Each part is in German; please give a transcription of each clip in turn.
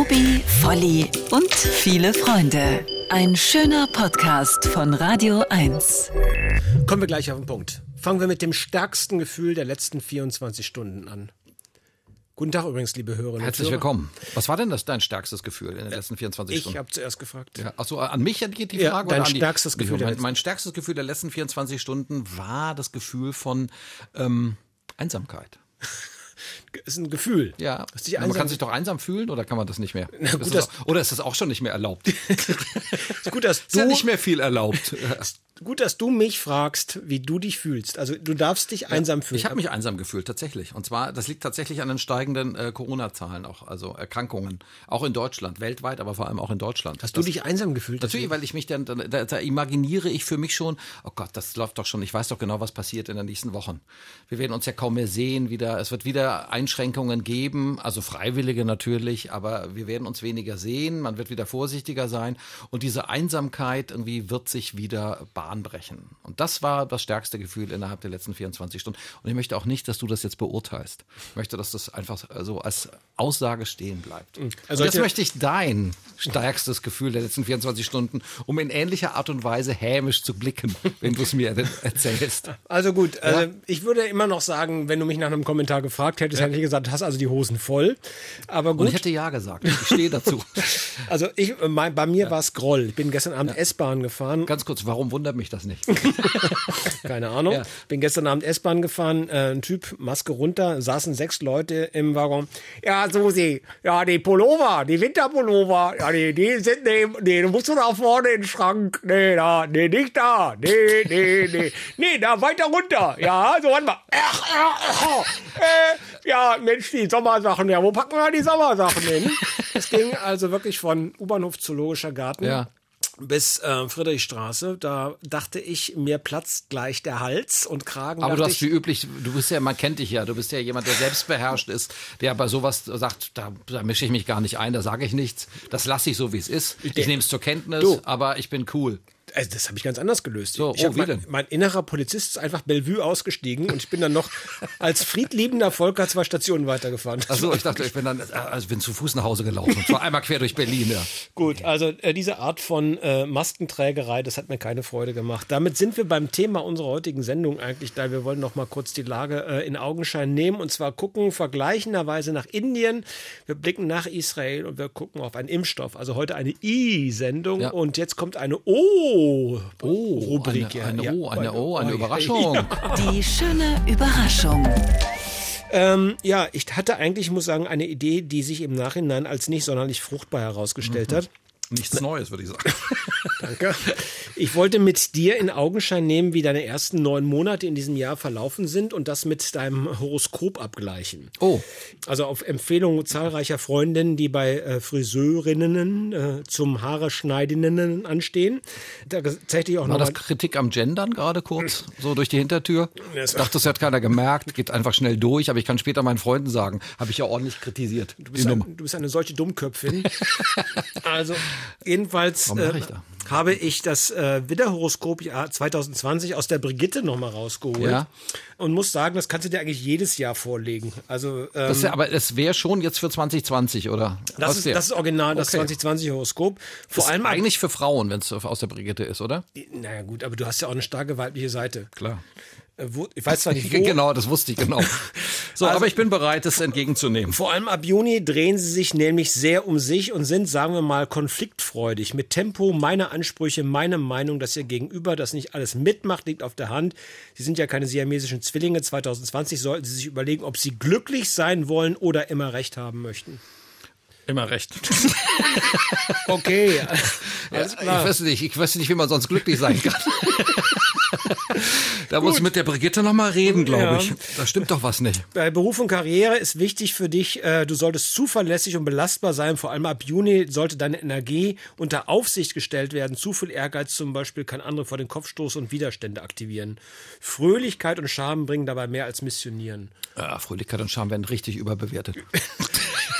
Robi, Volli und viele Freunde. Ein schöner Podcast von Radio 1. Kommen wir gleich auf den Punkt. Fangen wir mit dem stärksten Gefühl der letzten 24 Stunden an. Guten Tag übrigens, liebe Hörerinnen. Herzlich willkommen. Was war denn das dein stärkstes Gefühl in den letzten 24 Stunden? Ich habe zuerst gefragt. Ja, achso, an mich geht die Frage? Ja, dein stärkstes Gefühl. Mein stärkstes Gefühl der letzten 24 Stunden war das Gefühl von Einsamkeit. Ist ein Gefühl. Ja. Man kann sich doch einsam fühlen oder kann man das nicht mehr? Na gut, oder ist das auch schon nicht mehr erlaubt? Ist gut, dass du, ist ja nicht mehr viel erlaubt. Ist gut, dass du mich fragst, wie du dich fühlst. Also du darfst dich einsam fühlen. Ich habe mich einsam gefühlt, tatsächlich. Und zwar, das liegt tatsächlich an den steigenden Corona-Zahlen auch, also Erkrankungen. Auch in Deutschland, weltweit, aber vor allem auch in Deutschland. Hast du dich einsam gefühlt? Natürlich, deswegen? Weil ich mich dann imaginiere ich für mich schon, oh Gott, das läuft doch schon, ich weiß doch genau, was passiert in den nächsten Wochen. Wir werden uns ja kaum mehr sehen wieder. Es wird wieder Einschränkungen geben, also Freiwillige natürlich, aber wir werden uns weniger sehen, man wird wieder vorsichtiger sein und diese Einsamkeit irgendwie wird sich wieder bahnbrechen. Und das war das stärkste Gefühl innerhalb der letzten 24 Stunden. Und ich möchte auch nicht, dass du das jetzt beurteilst. Ich möchte, dass das einfach so als Aussage stehen bleibt. Also jetzt möchte ich dein stärkstes Gefühl der letzten 24 Stunden, um in ähnlicher Art und Weise hämisch zu blicken, wenn du es mir erzählst. Also gut, ja? Ich würde immer noch sagen, wenn du mich nach einem Kommentar gefragt hättest, hätte ich gesagt, hast also die Hosen voll. Aber gut. Und ich hätte ja gesagt. Ich stehe dazu. Also bei mir war es Groll. Ich bin gestern Abend S-Bahn gefahren. Ganz kurz, warum wundert mich das nicht? Keine Ahnung. Ja. Bin gestern Abend S-Bahn gefahren. Ein Typ, Maske runter, saßen 6 Leute im Waggon. Ja, Susi, ja, die Pullover, die Winterpullover, ja, die sind nee, du musst du da vorne in den Schrank. Nee, da, nee, nicht da. Nee. Nee, da weiter runter. Ja, so warte mal. Ja, Mensch, die Sommersachen, ja, wo packen wir die Sommersachen hin? Es ging also wirklich von U-Bahnhof Zoologischer Garten bis Friedrichstraße. Da dachte ich, mir platzt gleich der Hals und Kragen. Aber du hast wie üblich, du bist ja, man kennt dich ja, du bist ja jemand, der selbstbeherrscht ist, der bei sowas sagt, da mische ich mich gar nicht ein, da sage ich nichts, das lasse ich so, wie es ist. Ich nehme es zur Kenntnis, aber ich bin cool. Also das habe ich ganz anders gelöst. So, mein innerer Polizist ist einfach Bellevue ausgestiegen und ich bin dann noch als friedliebender Volker 2 Stationen weitergefahren. Achso, ich dachte, ich bin dann zu Fuß nach Hause gelaufen. Ich war einmal quer durch Berlin. Ja. Gut, also diese Art von Maskenträgerei, das hat mir keine Freude gemacht. Damit sind wir beim Thema unserer heutigen Sendung eigentlich, da wir wollen noch mal kurz die Lage in Augenschein nehmen und zwar gucken vergleichenderweise nach Indien. Wir blicken nach Israel und wir gucken auf einen Impfstoff. Also heute eine I-Sendung und jetzt kommt eine O. Rubrik. Eine Überraschung. Ja. Die schöne Überraschung. Ich hatte eigentlich, muss sagen, eine Idee, die sich im Nachhinein als nicht sonderlich fruchtbar herausgestellt hat. Nichts Neues, würde ich sagen. Danke. Ich wollte mit dir in Augenschein nehmen, wie deine ersten 9 Monate in diesem Jahr verlaufen sind und das mit deinem Horoskop abgleichen. Oh. Also auf Empfehlung zahlreicher Freundinnen, die bei Friseurinnen zum Haareschneidinnen anstehen. Da tatsächlich auch war das Kritik am Gendern gerade kurz, so durch die Hintertür? Ich dachte, das hat keiner gemerkt, geht einfach schnell durch, aber ich kann später meinen Freunden sagen, habe ich ja ordentlich kritisiert. Du bist eine solche Dummköpfin. Also... Jedenfalls habe ich das Widderhoroskop 2020 aus der Brigitte nochmal rausgeholt und muss sagen, das kannst du dir eigentlich jedes Jahr vorlegen. Also, aber es wäre schon jetzt für 2020, oder? Das ist original, das 2020-Horoskop. Vor allem eigentlich für Frauen, wenn es aus der Brigitte ist, oder? Naja gut, aber du hast ja auch eine starke weibliche Seite. Klar. Ich weiß zwar nicht, wo. Genau, das wusste ich, genau. So, also, aber ich bin bereit, es entgegenzunehmen. Vor allem ab Juni drehen sie sich nämlich sehr um sich und sind, sagen wir mal, konfliktfreudig. Mit Tempo, meine Ansprüche, meine Meinung, dass ihr Gegenüber das nicht alles mitmacht, liegt auf der Hand. Sie sind ja keine siamesischen Zwillinge. 2020 sollten sie sich überlegen, ob sie glücklich sein wollen oder immer recht haben möchten. Immer recht. Okay. Alles klar. Ich weiß nicht, wie man sonst glücklich sein kann. Da muss ich mit der Brigitte nochmal reden, glaube ich. Da stimmt doch was nicht. Bei Beruf und Karriere ist wichtig für dich, du solltest zuverlässig und belastbar sein. Vor allem ab Juni sollte deine Energie unter Aufsicht gestellt werden. Zu viel Ehrgeiz zum Beispiel kann andere vor den Kopf stoßen und Widerstände aktivieren. Fröhlichkeit und Charme bringen dabei mehr als Missionieren. Fröhlichkeit und Charme werden richtig überbewertet.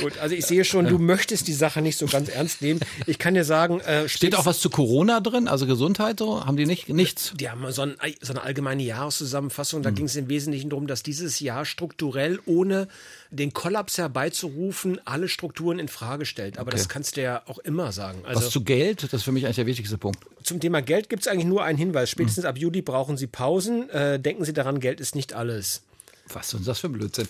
Gut, also ich sehe schon, du möchtest die Sache nicht so ganz ernst nehmen. Ich kann dir sagen... Steht auch was zu Corona drin, also Gesundheit so? Haben die nichts? Die haben so eine allgemeine Jahreszusammenfassung. Da ging es im Wesentlichen darum, dass dieses Jahr strukturell, ohne den Kollaps herbeizurufen, alle Strukturen in Frage stellt. Aber das kannst du ja auch immer sagen. Also, was zu Geld? Das ist für mich eigentlich der wichtigste Punkt. Zum Thema Geld gibt es eigentlich nur einen Hinweis. Spätestens ab Juli brauchen Sie Pausen. Denken Sie daran, Geld ist nicht alles. Was ist das für ein Blödsinn?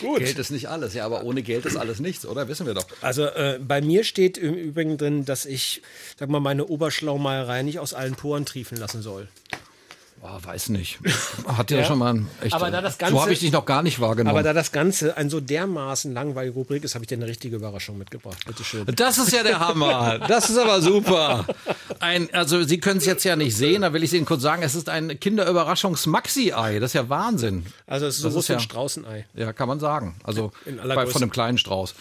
Gut. Geld ist nicht alles, ja, aber ohne Geld ist alles nichts, oder? Wissen wir doch. Also bei mir steht im Übrigen drin, dass ich, sag mal, meine Oberschlaumeierei nicht aus allen Poren triefen lassen soll. Oh, weiß nicht. Hat ja schon mal echt. Aber da das Ganze, so habe ich dich noch gar nicht wahrgenommen. Aber da das Ganze ein so dermaßen langweilige Rubrik ist, habe ich dir eine richtige Überraschung mitgebracht. Bitte schön. Das ist ja der Hammer. Das ist aber super. Also Sie können es jetzt ja nicht sehen, da will ich es Ihnen kurz sagen, es ist ein Kinderüberraschungs-Maxi-Ei. Das ist ja Wahnsinn. Also es ist so groß wie ein Straußenei. Ja, kann man sagen. Also von einem kleinen Strauß.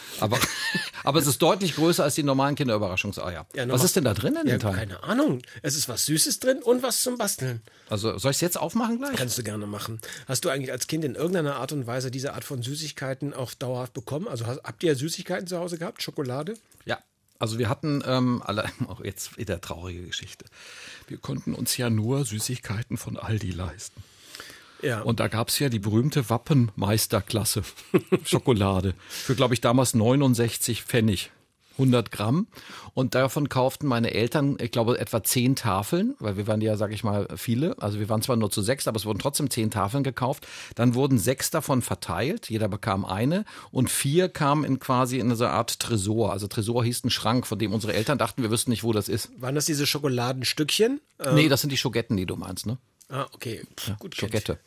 Aber es ist deutlich größer als die normalen Kinderüberraschungseier. Ja, was ist denn da drin in dem Teil? Keine Ahnung. Es ist was Süßes drin und was zum Basteln. Also soll ich es jetzt aufmachen gleich? Das kannst du gerne machen. Hast du eigentlich als Kind in irgendeiner Art und Weise diese Art von Süßigkeiten auch dauerhaft bekommen? Also habt ihr Süßigkeiten zu Hause gehabt? Schokolade? Ja, also wir hatten auch jetzt wieder traurige Geschichte. Wir konnten uns ja nur Süßigkeiten von Aldi leisten. Ja. Und da gab es ja die berühmte Wappenmeisterklasse Schokolade für, glaube ich, damals 69 Pfennig. 100 Gramm. Und davon kauften meine Eltern, ich glaube, etwa 10 Tafeln, weil wir waren ja, sag ich mal, viele. Also wir waren zwar nur zu 6, aber es wurden trotzdem 10 Tafeln gekauft. Dann wurden 6 davon verteilt. Jeder bekam eine. Und 4 kamen in so eine Art Tresor. Also Tresor hieß ein Schrank, von dem unsere Eltern dachten, wir wüssten nicht, wo das ist. Waren das diese Schokoladenstückchen? Nee, das sind die Schogetten, die du meinst, ne? Ah, okay. Gut, Schokette.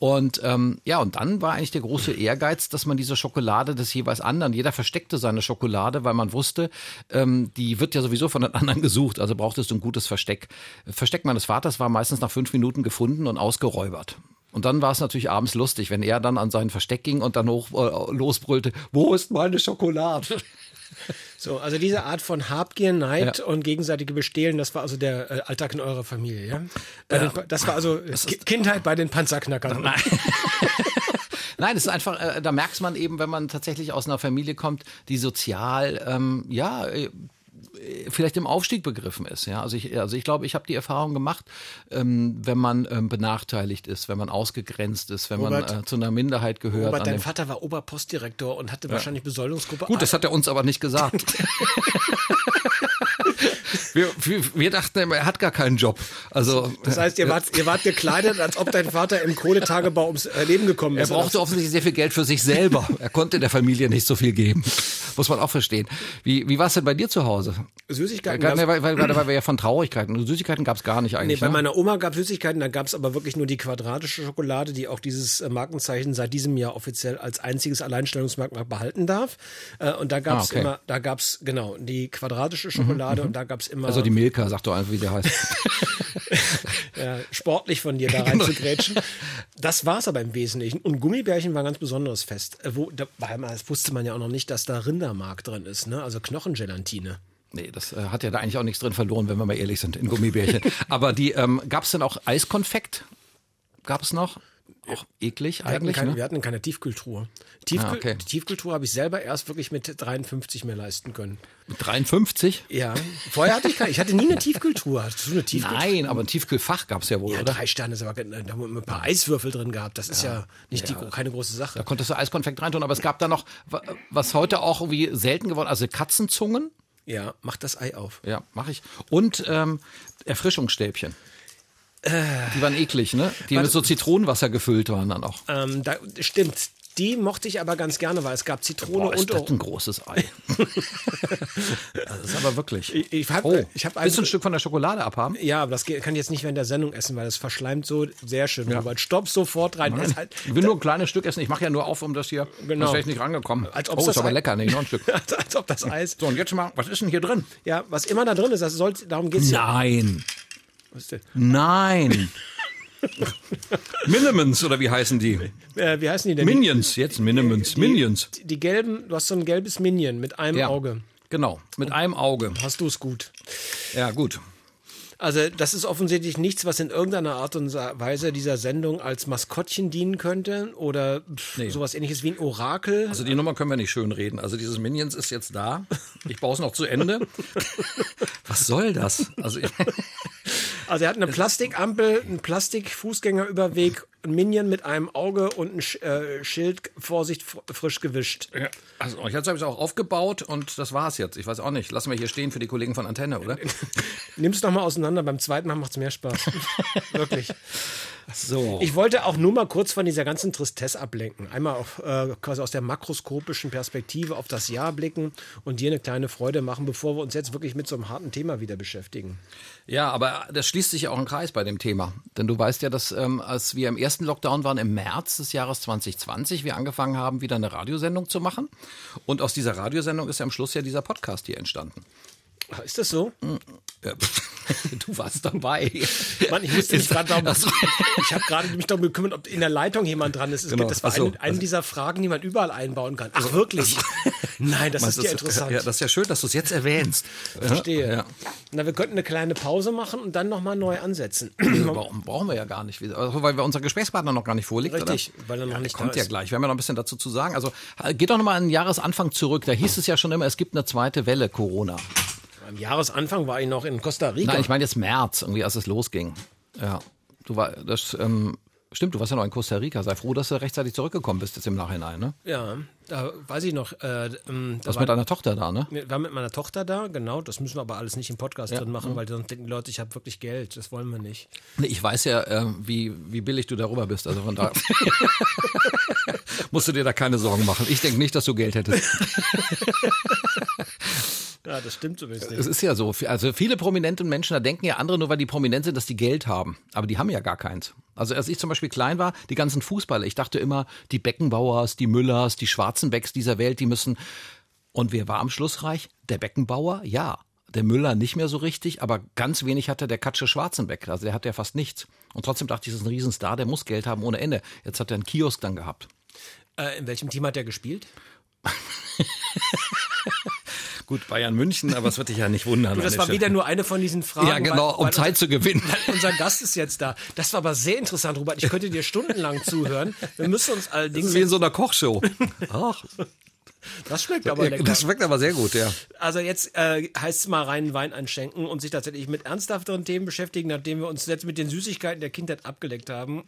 Und und dann war eigentlich der große Ehrgeiz, dass man diese Schokolade des jeweils anderen, jeder versteckte seine Schokolade, weil man wusste, die wird ja sowieso von den anderen gesucht, also brauchtest du ein gutes Versteck. Versteck meines Vaters war meistens nach 5 Minuten gefunden und ausgeräubert. Und dann war es natürlich abends lustig, wenn er dann an sein Versteck ging und dann losbrüllte, wo ist meine Schokolade? So, also diese Art von Habgier, Neid und gegenseitige Bestehlen, das war also der Alltag in eurer Familie, ja? Das war also Kindheit bei den Panzerknackern. Nein. Nein, das ist einfach, da merkt man eben, wenn man tatsächlich aus einer Familie kommt, die sozial, vielleicht im Aufstieg begriffen ist. Ja? Also ich glaube, ich habe die Erfahrung gemacht, wenn man benachteiligt ist, wenn man ausgegrenzt ist, wenn man zu einer Minderheit gehört. Aber dein Vater war Oberpostdirektor und hatte wahrscheinlich Besoldungsgruppe. Gut, das hat er uns aber nicht gesagt. Wir dachten, er hat gar keinen Job. Also, das heißt, ihr wart gekleidet, als ob dein Vater im Kohletagebau ums Leben gekommen ist. Er brauchte offensichtlich sehr viel Geld für sich selber. Er konnte der Familie nicht so viel geben. Muss man auch verstehen. Wie war es denn bei dir zu Hause? Süßigkeiten? Weil wir ja von Traurigkeiten. Süßigkeiten gab es gar nicht eigentlich. Nee, bei meiner Oma gab es Süßigkeiten, da gab es aber wirklich nur die quadratische Schokolade, die auch dieses Markenzeichen seit diesem Jahr offiziell als einziges Alleinstellungsmerkmal behalten darf. Und da gab es immer die quadratische Schokolade und da gab es immer... Also die Milka, sag doch einfach, wie sie heißt. Ja, sportlich von dir da reinzugrätschen. Das war es aber im Wesentlichen. Und Gummibärchen war ein ganz besonderes Fest. Das wusste man ja auch noch nicht, dass da Rindermark drin ist, ne? Also Knochengelatine. Nee, das hat ja da eigentlich auch nichts drin verloren, wenn wir mal ehrlich sind, in Gummibärchen. Aber die, gab es denn auch Eiskonfekt? Gab es noch? Auch eklig eigentlich, ne? Wir hatten keine Tiefkühltruhe. Die Tiefkühltruhe habe ich selber erst wirklich mit 53 mehr leisten können. Mit 53? Ja. Vorher hatte ich keine. Ich hatte nie eine Tiefkühltruhe. Hattest du eine Tiefkühltruhe? Nein, aber ein Tiefkühlfach gab es ja wohl, oder? 3 Sterne, da haben wir ein paar Eiswürfel drin gehabt. Das ist keine große Sache. Da konntest du Eiskonfekt reintun, aber es gab da noch, was heute auch irgendwie selten geworden ist, also Katzenzungen. Ja, mach das Ei auf. Ja, mach ich. Und Erfrischungsstäbchen. Die waren eklig, ne? Die mit so Zitronenwasser gefüllt waren dann auch. Stimmt. Die mochte ich aber ganz gerne, weil es gab Zitrone und... Boah, ist das ein großes Ei. Das ist aber wirklich... Willst du ein Stück von der Schokolade abhaben? Ja, aber das kann ich jetzt nicht während der Sendung essen, weil das verschleimt so sehr schön. Ja. Stopp sofort rein. Ich will nur ein kleines Stück essen. Ich mache ja nur auf, um das hier... Genau. Das wäre ich nicht rangekommen. Ist aber lecker. Nee, noch ein Stück. Als ob das Eis... So, und jetzt mal, was ist denn hier drin? Ja, was immer da drin ist, darum geht's ja. Nein! Nein. Minimons, oder wie heißen die? Wie heißen die denn? Minions, jetzt Minimons. Minions. Die gelben, du hast so ein gelbes Minion mit einem Auge. Genau, mit einem Auge. Hast du es gut. Ja, gut. Also das ist offensichtlich nichts, was in irgendeiner Art und Weise dieser Sendung als Maskottchen dienen könnte oder sowas Ähnliches wie ein Orakel. Also die Nummer können wir nicht schön reden. Also dieses Minions ist jetzt da. Ich baue es noch zu Ende. Was soll das? Also er hat eine Plastikampel, einen Plastikfußgängerüberweg, ein Minion mit einem Auge und ein Schild, Vorsicht, frisch gewischt. Ja, also jetzt habe ich es auch aufgebaut und das war's jetzt. Ich weiß auch nicht. Lassen wir hier stehen für die Kollegen von Antenne, oder? Nimm es nochmal auseinander, beim zweiten Mal macht es mehr Spaß. Wirklich. So. Ich wollte auch nur mal kurz von dieser ganzen Tristesse ablenken. Einmal auf, quasi aus der makroskopischen Perspektive auf das Jahr blicken und dir eine kleine Freude machen, bevor wir uns jetzt wirklich mit so einem harten Thema wieder beschäftigen. Ja, aber das schließt sich ja auch ein Kreis bei dem Thema. Denn du weißt ja, dass als wir im ersten Lockdown waren, im März des Jahres 2020, wir angefangen haben, wieder eine Radiosendung zu machen. Und aus dieser Radiosendung ist ja am Schluss ja dieser Podcast hier entstanden. Ist das so? Ja, du warst dabei. Mann, ich wusste nicht gerade darum. Ich habe gerade mich darum gekümmert, ob in der Leitung jemand dran ist. Genau. Das war eine dieser Fragen, die man überall einbauen kann. Ach, wirklich? Nein, das ist ja interessant. Ja, das ist ja schön, dass du es jetzt erwähnst. Verstehe. Ja. Na, wir könnten eine kleine Pause machen und dann nochmal neu ansetzen. Warum brauchen wir ja gar nicht? Also, weil wir unseren Gesprächspartner noch gar nicht vorliegt. Richtig, oder? Weil er noch nicht da kommt ja gleich. Wir haben ja noch ein bisschen dazu zu sagen. Also geht doch nochmal an den Jahresanfang zurück. Da hieß es ja schon immer, es gibt eine zweite Welle Corona. Am Jahresanfang war ich noch in Costa Rica. Nein, ich meine jetzt März, irgendwie, als es losging. Ja, stimmt, du warst ja noch in Costa Rica. Sei froh, dass du rechtzeitig zurückgekommen bist jetzt im Nachhinein, ne? Ja, da weiß ich noch. Warst mit deiner Tochter da, ne? War mit meiner Tochter da, genau. Das müssen wir aber alles nicht im Podcast drin machen, weil sonst denken die Leute, ich habe wirklich Geld. Das wollen wir nicht. Nee, ich weiß ja, wie billig du darüber bist. Also von daher musst du dir da keine Sorgen machen. Ich denke nicht, dass du Geld hättest. Ja, das stimmt zumindest nicht. Es ist ja so. Also viele prominente Menschen, da denken ja andere nur, weil die prominent sind, dass die Geld haben. Aber die haben ja gar keins. Also als ich zum Beispiel klein war, die ganzen Fußballer, ich dachte immer, die Beckenbauers, die Müllers, die Schwarzenbecks dieser Welt, die müssen. Und wer war am Schluss reich? Der Beckenbauer, ja. Der Müller nicht mehr so richtig, aber ganz wenig hatte der Katsche Schwarzenbeck. Also der hat ja fast nichts. Und trotzdem dachte ich, das ist ein Riesenstar, der muss Geld haben ohne Ende. Jetzt hat er einen Kiosk dann gehabt. In welchem Team hat er gespielt? Gut, Bayern München, aber es wird dich ja nicht wundern. Du, das war wieder nur eine von diesen Fragen. Ja, genau, um Zeit zu gewinnen. Unser Gast ist jetzt da. Das war aber sehr interessant, Robert. Ich könnte dir stundenlang zuhören. Wir müssen uns allerdings. Das ist wie in so einer Kochshow. Ach. Das schmeckt aber lecker. Das schmeckt aber sehr gut, ja. Also jetzt heißt es mal reinen Wein einschenken und sich tatsächlich mit ernsthafteren Themen beschäftigen, nachdem wir uns jetzt mit den Süßigkeiten der Kindheit abgelenkt haben,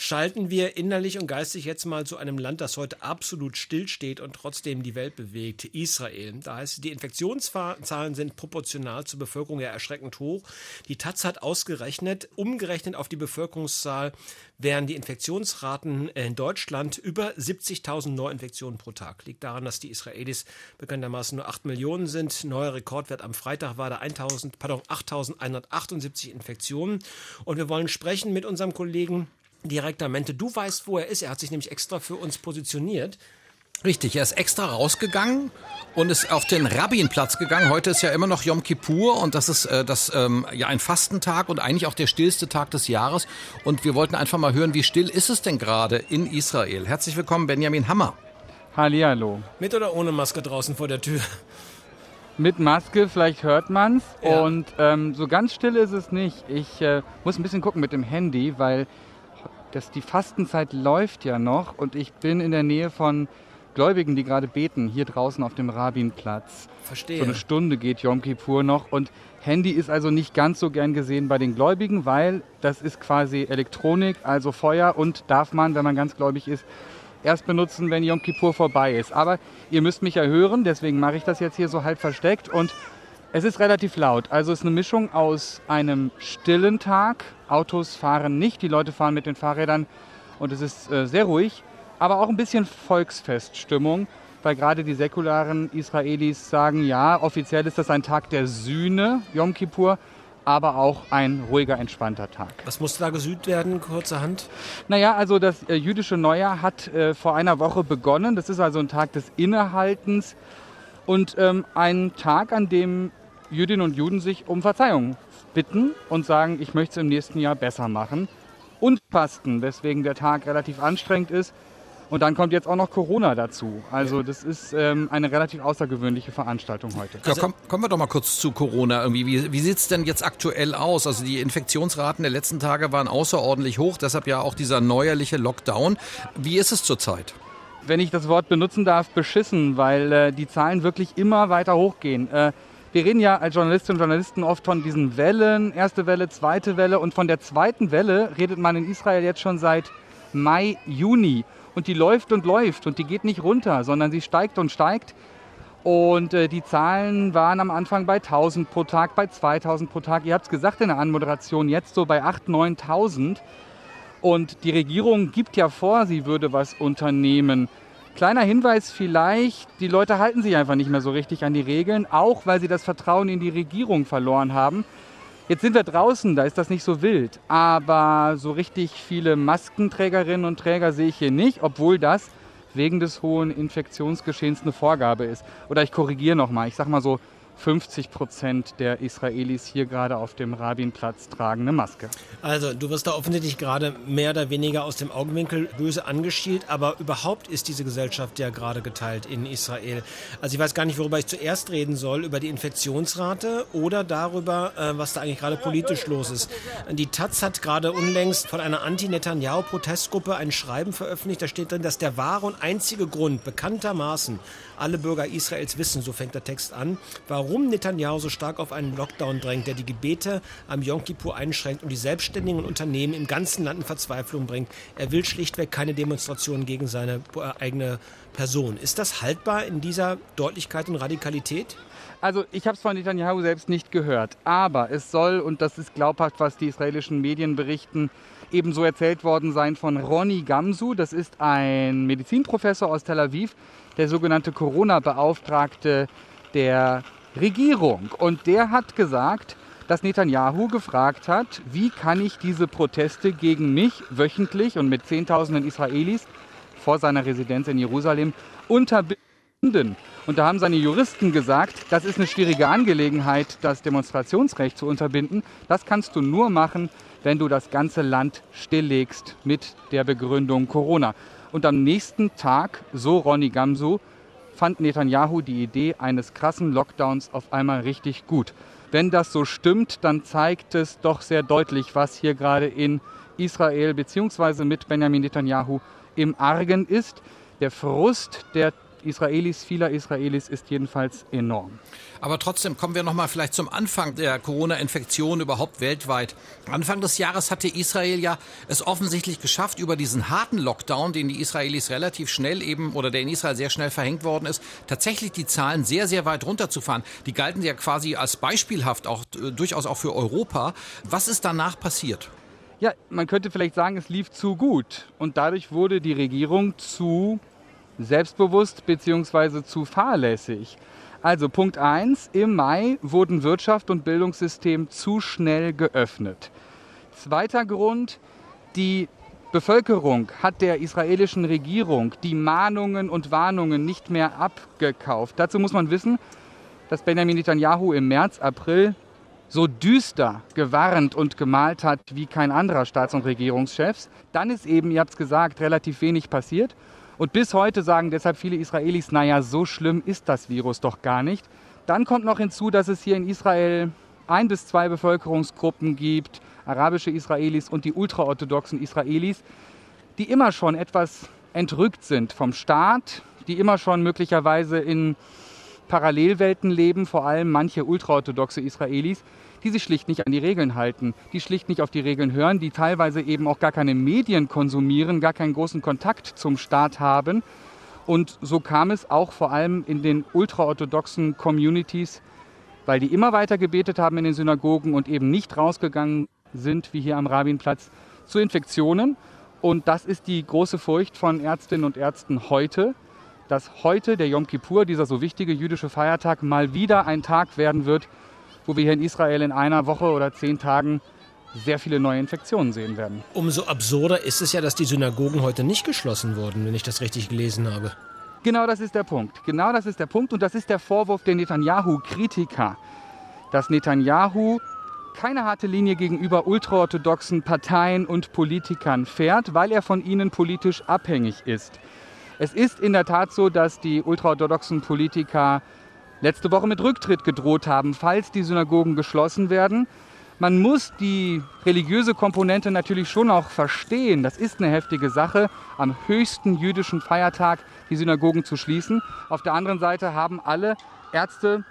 schalten wir innerlich und geistig jetzt mal zu einem Land, das heute absolut stillsteht und trotzdem die Welt bewegt, Israel. Da heißt es, die Infektionszahlen sind proportional zur Bevölkerung ja erschreckend hoch. Die Taz hat umgerechnet auf die Bevölkerungszahl, wären die Infektionsraten in Deutschland über 70.000 Neuinfektionen pro Tag. Liegt daran, dass die Israelis bekanntermaßen nur 8 Millionen sind. Neuer Rekordwert am Freitag war da 8.178 Infektionen. Und wir wollen sprechen mit unserem Kollegen Direktamente. Du weißt, wo er ist. Er hat sich nämlich extra für uns positioniert. Richtig, er ist extra rausgegangen und ist auf den Rabbinplatz gegangen. Heute ist ja immer noch Yom Kippur und das ist ein Fastentag und eigentlich auch der stillste Tag des Jahres. Und wir wollten einfach mal hören, wie still ist es denn gerade in Israel? Herzlich willkommen, Benjamin Hammer. Hallihallo. Mit oder ohne Maske draußen vor der Tür? Mit Maske, vielleicht hört man's. Ja. Und so ganz still ist es nicht. Ich muss ein bisschen gucken mit dem Handy, weil die Fastenzeit läuft ja noch und ich bin in der Nähe von Gläubigen, die gerade beten, hier draußen auf dem Rabbinplatz. Verstehe. So eine Stunde geht Yom Kippur noch und Handy ist also nicht ganz so gern gesehen bei den Gläubigen, weil das ist quasi Elektronik, also Feuer und darf man, wenn man ganz gläubig ist, erst benutzen, wenn Yom Kippur vorbei ist. Aber ihr müsst mich ja hören, deswegen mache ich das jetzt hier so halb versteckt und es ist relativ laut. Also es ist eine Mischung aus einem stillen Tag, Autos fahren nicht, die Leute fahren mit den Fahrrädern und es ist sehr ruhig. Aber auch ein bisschen Volksfeststimmung, weil gerade die säkularen Israelis sagen, ja, offiziell ist das ein Tag der Sühne, Yom Kippur, aber auch ein ruhiger, entspannter Tag. Was musste da gesühnt werden, kurzerhand? Naja, also das jüdische Neujahr hat vor einer Woche begonnen. Das ist also ein Tag des Innehaltens und ein Tag, an dem Jüdinnen und Juden sich um Verzeihung bitten und sagen, ich möchte es im nächsten Jahr besser machen. Und Fasten, weswegen der Tag relativ anstrengend ist. Und dann kommt jetzt auch noch Corona dazu. Also das ist eine relativ außergewöhnliche Veranstaltung heute. Also, kommen wir doch mal kurz zu Corona irgendwie. Wie sieht es denn jetzt aktuell aus? Also die Infektionsraten der letzten Tage waren außerordentlich hoch, deshalb ja auch dieser neuerliche Lockdown. Wie ist es zurzeit? Wenn ich das Wort benutzen darf, beschissen, weil die Zahlen wirklich immer weiter hochgehen. Wir reden ja als Journalistinnen und Journalisten oft von diesen Wellen, erste Welle, zweite Welle. Und von der zweiten Welle redet man in Israel jetzt schon seit Mai, Juni. Und die läuft und läuft und die geht nicht runter, sondern sie steigt und steigt. Und die Zahlen waren am Anfang bei 1.000 pro Tag, bei 2.000 pro Tag. Ihr habt es gesagt in der Anmoderation, jetzt so bei 8.000, 9.000. Und die Regierung gibt ja vor, sie würde was unternehmen. Kleiner Hinweis vielleicht, die Leute halten sich einfach nicht mehr so richtig an die Regeln, auch weil sie das Vertrauen in die Regierung verloren haben. Jetzt sind wir draußen, da ist das nicht so wild, aber so richtig viele Maskenträgerinnen und Träger sehe ich hier nicht, obwohl das wegen des hohen Infektionsgeschehens eine Vorgabe ist. Oder ich korrigiere nochmal, ich sag mal so 50% der Israelis hier gerade auf dem Rabinplatz tragen eine Maske. Also du wirst da offensichtlich gerade mehr oder weniger aus dem Augenwinkel böse angeschielt, aber überhaupt ist diese Gesellschaft ja gerade geteilt in Israel. Also ich weiß gar nicht, worüber ich zuerst reden soll, über die Infektionsrate oder darüber, was da eigentlich gerade politisch los ist. Die Taz hat gerade unlängst von einer Anti-Netanyahu-Protestgruppe ein Schreiben veröffentlicht, da steht drin, dass der wahre und einzige Grund bekanntermaßen alle Bürger Israels wissen, so fängt der Text an, warum Netanyahu so stark auf einen Lockdown drängt, der die Gebete am Yom Kippur einschränkt und die Selbstständigen und Unternehmen im ganzen Land in Verzweiflung bringt. Er will schlichtweg keine Demonstrationen gegen seine eigene Person. Ist das haltbar in dieser Deutlichkeit und Radikalität? Also ich habe es von Netanyahu selbst nicht gehört, aber es soll, und das ist glaubhaft, was die israelischen Medien berichten, ebenso erzählt worden sein von Ronni Gamzu. Das ist ein Medizinprofessor aus Tel Aviv, der sogenannte Corona-Beauftragte der Regierung. Und der hat gesagt, dass Netanyahu gefragt hat, wie kann ich diese Proteste gegen mich wöchentlich und mit Zehntausenden Israelis vor seiner Residenz in Jerusalem unterbinden. Und da haben seine Juristen gesagt, das ist eine schwierige Angelegenheit, das Demonstrationsrecht zu unterbinden. Das kannst du nur machen, wenn du das ganze Land stilllegst mit der Begründung Corona. Und am nächsten Tag, so Ronni Gamzu, fand Netanyahu die Idee eines krassen Lockdowns auf einmal richtig gut. Wenn das so stimmt, dann zeigt es doch sehr deutlich, was hier gerade in Israel bzw. mit Benjamin Netanyahu im Argen ist. Der Frust der Israelis, vieler Israelis, ist jedenfalls enorm. Aber trotzdem kommen wir noch mal vielleicht zum Anfang der Corona-Infektion überhaupt weltweit. Anfang des Jahres hatte Israel ja es offensichtlich geschafft, über diesen harten Lockdown, den die Israelis relativ schnell eben oder der in Israel sehr schnell verhängt worden ist, tatsächlich die Zahlen sehr, sehr weit runterzufahren. Die galten ja quasi als beispielhaft, auch durchaus auch für Europa. Was ist danach passiert? Ja, man könnte vielleicht sagen, es lief zu gut. Und dadurch wurde die Regierung zu selbstbewusst bzw. zu fahrlässig. Also Punkt 1, im Mai wurden Wirtschaft und Bildungssystem zu schnell geöffnet. Zweiter Grund, die Bevölkerung hat der israelischen Regierung die Mahnungen und Warnungen nicht mehr abgekauft. Dazu muss man wissen, dass Benjamin Netanyahu im März, April so düster gewarnt und gemalt hat wie kein anderer Staats- und Regierungschefs. Dann ist eben, ihr habt es gesagt, relativ wenig passiert. Und bis heute sagen deshalb viele Israelis, naja, so schlimm ist das Virus doch gar nicht. Dann kommt noch hinzu, dass es hier in Israel 1 bis 2 Bevölkerungsgruppen gibt, arabische Israelis und die ultraorthodoxen Israelis, die immer schon etwas entrückt sind vom Staat, die immer schon möglicherweise in Parallelwelten leben, vor allem manche ultraorthodoxe Israelis, die sich schlicht nicht an die Regeln halten, die schlicht nicht auf die Regeln hören, die teilweise eben auch gar keine Medien konsumieren, gar keinen großen Kontakt zum Staat haben. Und so kam es auch vor allem in den ultraorthodoxen Communities, weil die immer weiter gebetet haben in den Synagogen und eben nicht rausgegangen sind, wie hier am Rabinplatz, zu Infektionen. Und das ist die große Furcht von Ärztinnen und Ärzten heute, dass heute der Yom Kippur, dieser so wichtige jüdische Feiertag, mal wieder ein Tag werden wird, wo wir hier in Israel in einer Woche oder 10 Tagen sehr viele neue Infektionen sehen werden. Umso absurder ist es ja, dass die Synagogen heute nicht geschlossen wurden, wenn ich das richtig gelesen habe. Genau das ist der Punkt. Genau das ist der Punkt. Und das ist der Vorwurf der Netanyahu-Kritiker, dass Netanyahu keine harte Linie gegenüber ultraorthodoxen Parteien und Politikern fährt, weil er von ihnen politisch abhängig ist. Es ist in der Tat so, dass die ultraorthodoxen Politiker letzte Woche mit Rücktritt gedroht haben, falls die Synagogen geschlossen werden. Man muss die religiöse Komponente natürlich schon auch verstehen. Das ist eine heftige Sache, am höchsten jüdischen Feiertag die Synagogen zu schließen. Auf der anderen Seite haben alle Ärzte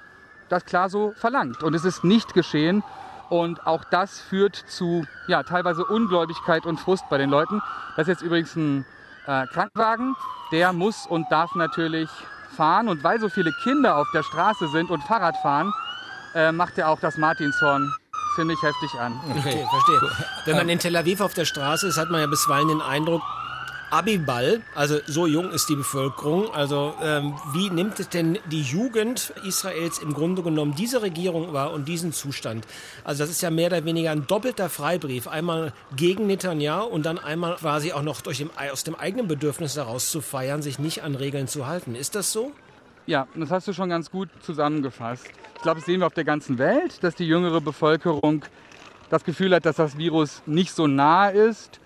das klar so verlangt. Und es ist nicht geschehen. Und auch das führt zu teilweise Ungläubigkeit und Frust bei den Leuten. Das ist jetzt übrigens ein Krankenwagen. Der muss und darf natürlich fahren. Und weil so viele Kinder auf der Straße sind und Fahrrad fahren, macht er auch das Martinshorn ziemlich heftig an. Okay, verstehe. Wenn man in Tel Aviv auf der Straße ist, hat man ja bisweilen den Eindruck, Abiball, also so jung ist die Bevölkerung, also wie nimmt es denn die Jugend Israels im Grunde genommen diese Regierung wahr und diesen Zustand? Also das ist ja mehr oder weniger ein doppelter Freibrief, einmal gegen Netanyahu und dann einmal quasi auch noch aus dem eigenen Bedürfnis heraus zu feiern, sich nicht an Regeln zu halten. Ist das so? Ja, das hast du schon ganz gut zusammengefasst. Ich glaube, das sehen wir auf der ganzen Welt, dass die jüngere Bevölkerung das Gefühl hat, dass das Virus nicht so nah ist.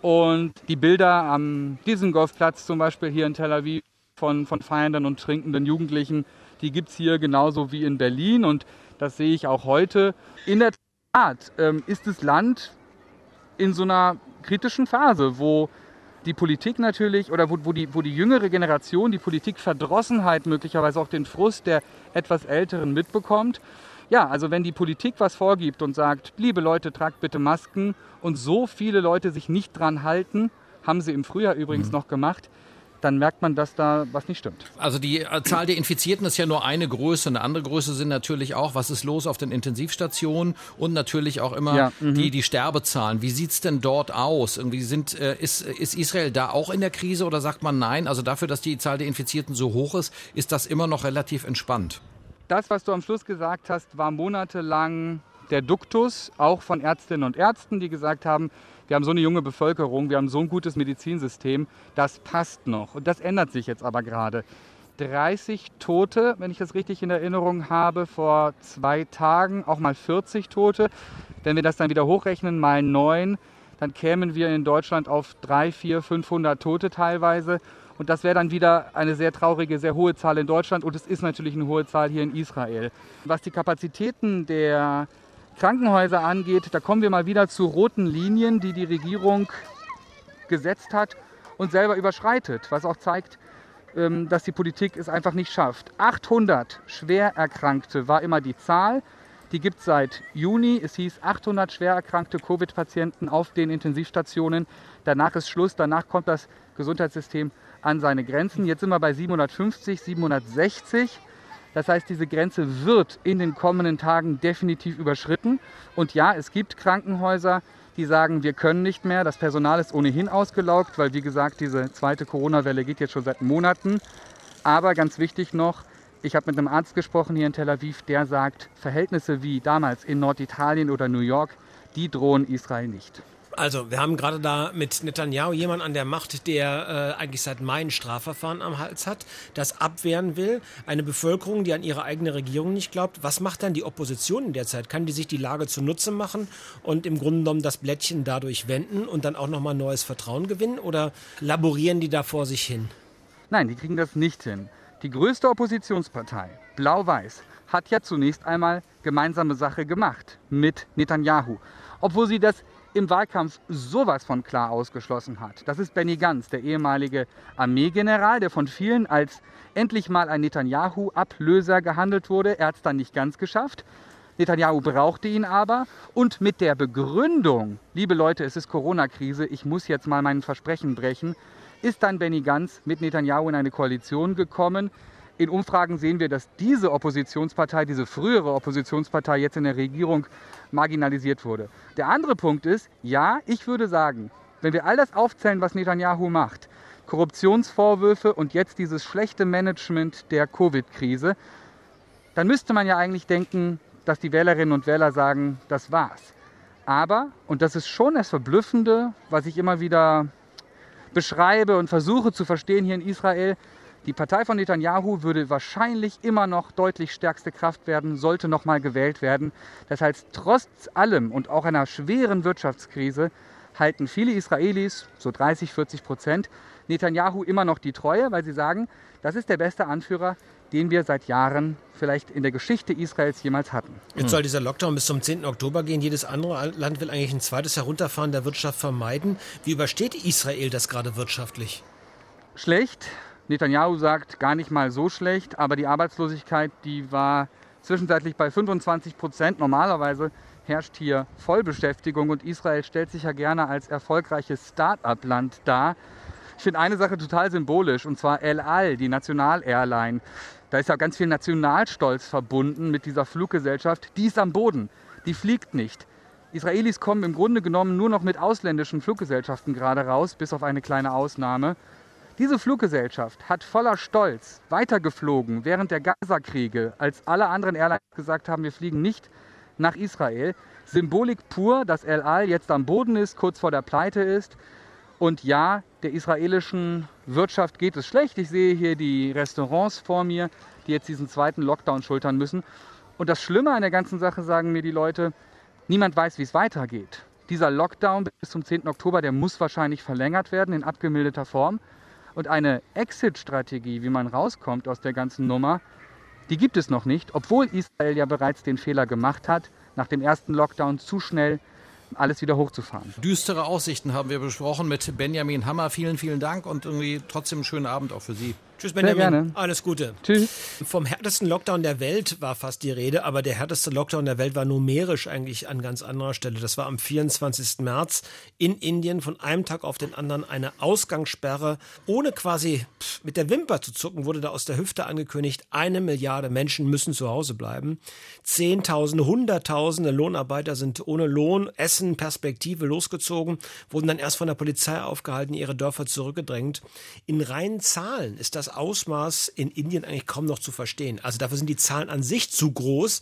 Und die Bilder am Dizengoff-Platz zum Beispiel hier in Tel Aviv von feiernden und trinkenden Jugendlichen, die gibt es hier genauso wie in Berlin. Und das sehe ich auch heute. In der Tat ist das Land in so einer kritischen Phase, wo die Politik natürlich oder wo die jüngere Generation die Politikverdrossenheit, möglicherweise auch den Frust der etwas Älteren mitbekommt. Ja, also wenn die Politik was vorgibt und sagt, liebe Leute, tragt bitte Masken und so viele Leute sich nicht dran halten, haben sie im Frühjahr übrigens noch gemacht, dann merkt man, dass da was nicht stimmt. Also die Zahl der Infizierten ist ja nur eine Größe. Eine andere Größe sind natürlich auch, was ist los auf den Intensivstationen und natürlich auch immer die Sterbezahlen. Wie sieht's denn dort aus? Irgendwie ist Israel da auch in der Krise oder sagt man nein? Also dafür, dass die Zahl der Infizierten so hoch ist, ist das immer noch relativ entspannt. Das, was du am Schluss gesagt hast, war monatelang der Duktus, auch von Ärztinnen und Ärzten, die gesagt haben, wir haben so eine junge Bevölkerung, wir haben so ein gutes Medizinsystem, das passt noch. Und das ändert sich jetzt aber gerade. 30 Tote, wenn ich das richtig in Erinnerung habe, vor 2 Tagen, auch mal 40 Tote. Wenn wir das dann wieder hochrechnen, mal 9, dann kämen wir in Deutschland auf 3, 4, 500 Tote teilweise. Und das wäre dann wieder eine sehr traurige, sehr hohe Zahl in Deutschland. Und es ist natürlich eine hohe Zahl hier in Israel. Was die Kapazitäten der Krankenhäuser angeht, da kommen wir mal wieder zu roten Linien, die die Regierung gesetzt hat und selber überschreitet. Was auch zeigt, dass die Politik es einfach nicht schafft. 800 Schwererkrankte war immer die Zahl. Die gibt es seit Juni. Es hieß 800 schwererkrankte Covid-Patienten auf den Intensivstationen. Danach ist Schluss, danach kommt das Gesundheitssystem an seine Grenzen. Jetzt sind wir bei 750, 760. Das heißt, diese Grenze wird in den kommenden Tagen definitiv überschritten. Und ja, es gibt Krankenhäuser, die sagen, wir können nicht mehr. Das Personal ist ohnehin ausgelaugt, weil wie gesagt, diese zweite Corona-Welle geht jetzt schon seit Monaten. Aber ganz wichtig noch, ich habe mit einem Arzt gesprochen hier in Tel Aviv, der sagt, Verhältnisse wie damals in Norditalien oder New York, die drohen Israel nicht. Also, wir haben gerade da mit Netanyahu jemanden an der Macht, der eigentlich seit Mai ein Strafverfahren am Hals hat, das abwehren will. Eine Bevölkerung, die an ihre eigene Regierung nicht glaubt. Was macht dann die Opposition in der Zeit? Kann die sich die Lage zunutze machen und im Grunde genommen das Blättchen dadurch wenden und dann auch nochmal neues Vertrauen gewinnen? Oder laborieren die da vor sich hin? Nein, die kriegen das nicht hin. Die größte Oppositionspartei, Blau-Weiß, hat ja zunächst einmal gemeinsame Sache gemacht mit Netanyahu. Obwohl sie das im Wahlkampf sowas von klar ausgeschlossen hat. Das ist Benny Gantz, der ehemalige Armeegeneral, der von vielen als endlich mal ein Netanyahu-Ablöser gehandelt wurde. Er hat es dann nicht ganz geschafft. Netanyahu brauchte ihn aber. Und mit der Begründung, liebe Leute, es ist Corona-Krise, ich muss jetzt mal mein Versprechen brechen, ist dann Benny Gantz mit Netanyahu in eine Koalition gekommen. In Umfragen sehen wir, dass diese Oppositionspartei, diese frühere Oppositionspartei jetzt in der Regierung marginalisiert wurde. Der andere Punkt ist, ja, ich würde sagen, wenn wir all das aufzählen, was Netanyahu macht, Korruptionsvorwürfe und jetzt dieses schlechte Management der Covid-Krise, dann müsste man ja eigentlich denken, dass die Wählerinnen und Wähler sagen, das war's. Aber, und das ist schon das Verblüffende, was ich immer wieder beschreibe und versuche zu verstehen hier in Israel, die Partei von Netanyahu würde wahrscheinlich immer noch deutlich stärkste Kraft werden, sollte nochmal gewählt werden. Das heißt, trotz allem und auch einer schweren Wirtschaftskrise halten viele Israelis, so 30-40%, Netanyahu immer noch die Treue, weil sie sagen, das ist der beste Anführer, den wir seit Jahren vielleicht in der Geschichte Israels jemals hatten. Jetzt soll dieser Lockdown bis zum 10. Oktober gehen. Jedes andere Land will eigentlich ein zweites Herunterfahren der Wirtschaft vermeiden. Wie übersteht Israel das gerade wirtschaftlich? Schlecht. Netanyahu sagt, gar nicht mal so schlecht. Aber die Arbeitslosigkeit, die war zwischenzeitlich bei 25%. Normalerweise herrscht hier Vollbeschäftigung. Und Israel stellt sich ja gerne als erfolgreiches Start-up-Land dar. Ich finde eine Sache total symbolisch, und zwar El Al, die National-Airline. Da ist ja ganz viel Nationalstolz verbunden mit dieser Fluggesellschaft. Die ist am Boden, die fliegt nicht. Israelis kommen im Grunde genommen nur noch mit ausländischen Fluggesellschaften gerade raus, bis auf eine kleine Ausnahme. Diese Fluggesellschaft hat voller Stolz weitergeflogen während der Gaza-Kriege, als alle anderen Airlines gesagt haben, wir fliegen nicht nach Israel. Symbolik pur, dass El Al jetzt am Boden ist, kurz vor der Pleite ist. Und ja, der israelischen Wirtschaft geht es schlecht. Ich sehe hier die Restaurants vor mir, die jetzt diesen zweiten Lockdown schultern müssen. Und das Schlimme an der ganzen Sache, sagen mir die Leute, niemand weiß, wie es weitergeht. Dieser Lockdown bis zum 10. Oktober, der muss wahrscheinlich verlängert werden in abgemilderter Form. Und eine Exit-Strategie, wie man rauskommt aus der ganzen Nummer, die gibt es noch nicht. Obwohl Israel ja bereits den Fehler gemacht hat, nach dem ersten Lockdown zu schnell alles wieder hochzufahren. Düstere Aussichten haben wir besprochen mit Benjamin Hammer. Vielen, vielen Dank und irgendwie trotzdem einen schönen Abend auch für Sie. Tschüss, Benjamin. Sehr gerne. Alles Gute. Tschüss. Vom härtesten Lockdown der Welt war fast die Rede, aber der härteste Lockdown der Welt war numerisch eigentlich an ganz anderer Stelle. Das war am 24. März in Indien, von einem Tag auf den anderen eine Ausgangssperre. Ohne quasi mit der Wimper zu zucken, wurde da aus der Hüfte angekündigt, 1 Milliarde Menschen müssen zu Hause bleiben. Zehntausende, Hunderttausende Lohnarbeiter sind ohne Lohn, Essen, Perspektive losgezogen, wurden dann erst von der Polizei aufgehalten, ihre Dörfer zurückgedrängt. In reinen Zahlen ist das Ausmaß in Indien eigentlich kaum noch zu verstehen. Also dafür sind die Zahlen an sich zu groß,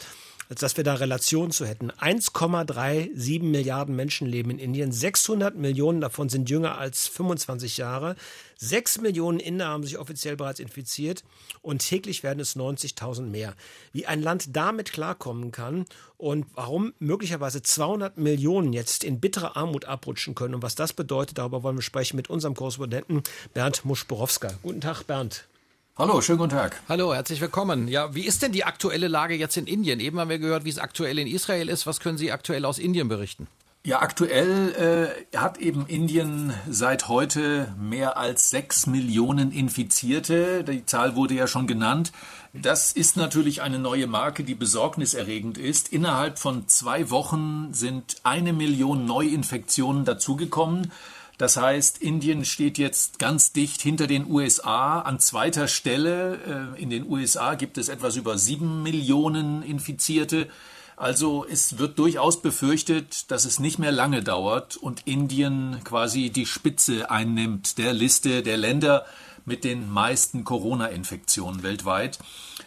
als dass wir da Relationen zu hätten. 1,37 Milliarden Menschen leben in Indien. 600 Millionen davon sind jünger als 25 Jahre. 6 Millionen Inder haben sich offiziell bereits infiziert und täglich werden es 90.000 mehr. Wie ein Land damit klarkommen kann und warum möglicherweise 200 Millionen jetzt in bittere Armut abrutschen können und was das bedeutet, darüber wollen wir sprechen mit unserem Korrespondenten Bernd Muschborowska. Guten Tag, Bernd. Hallo, schönen guten Tag. Hallo, herzlich willkommen. Ja, wie ist denn die aktuelle Lage jetzt in Indien? Eben haben wir gehört, wie es aktuell in Israel ist. Was können Sie aktuell aus Indien berichten? Ja, aktuell hat eben Indien seit heute mehr als 6 Millionen Infizierte. Die Zahl wurde ja schon genannt. Das ist natürlich eine neue Marke, die besorgniserregend ist. Innerhalb von 2 Wochen sind 1 Million Neuinfektionen dazugekommen. Das heißt, Indien steht jetzt ganz dicht hinter den USA an zweiter Stelle. In den USA gibt es etwas über 7 Millionen Infizierte. Also es wird durchaus befürchtet, dass es nicht mehr lange dauert und Indien quasi die Spitze einnimmt der Liste der Länder mit den meisten Corona-Infektionen weltweit.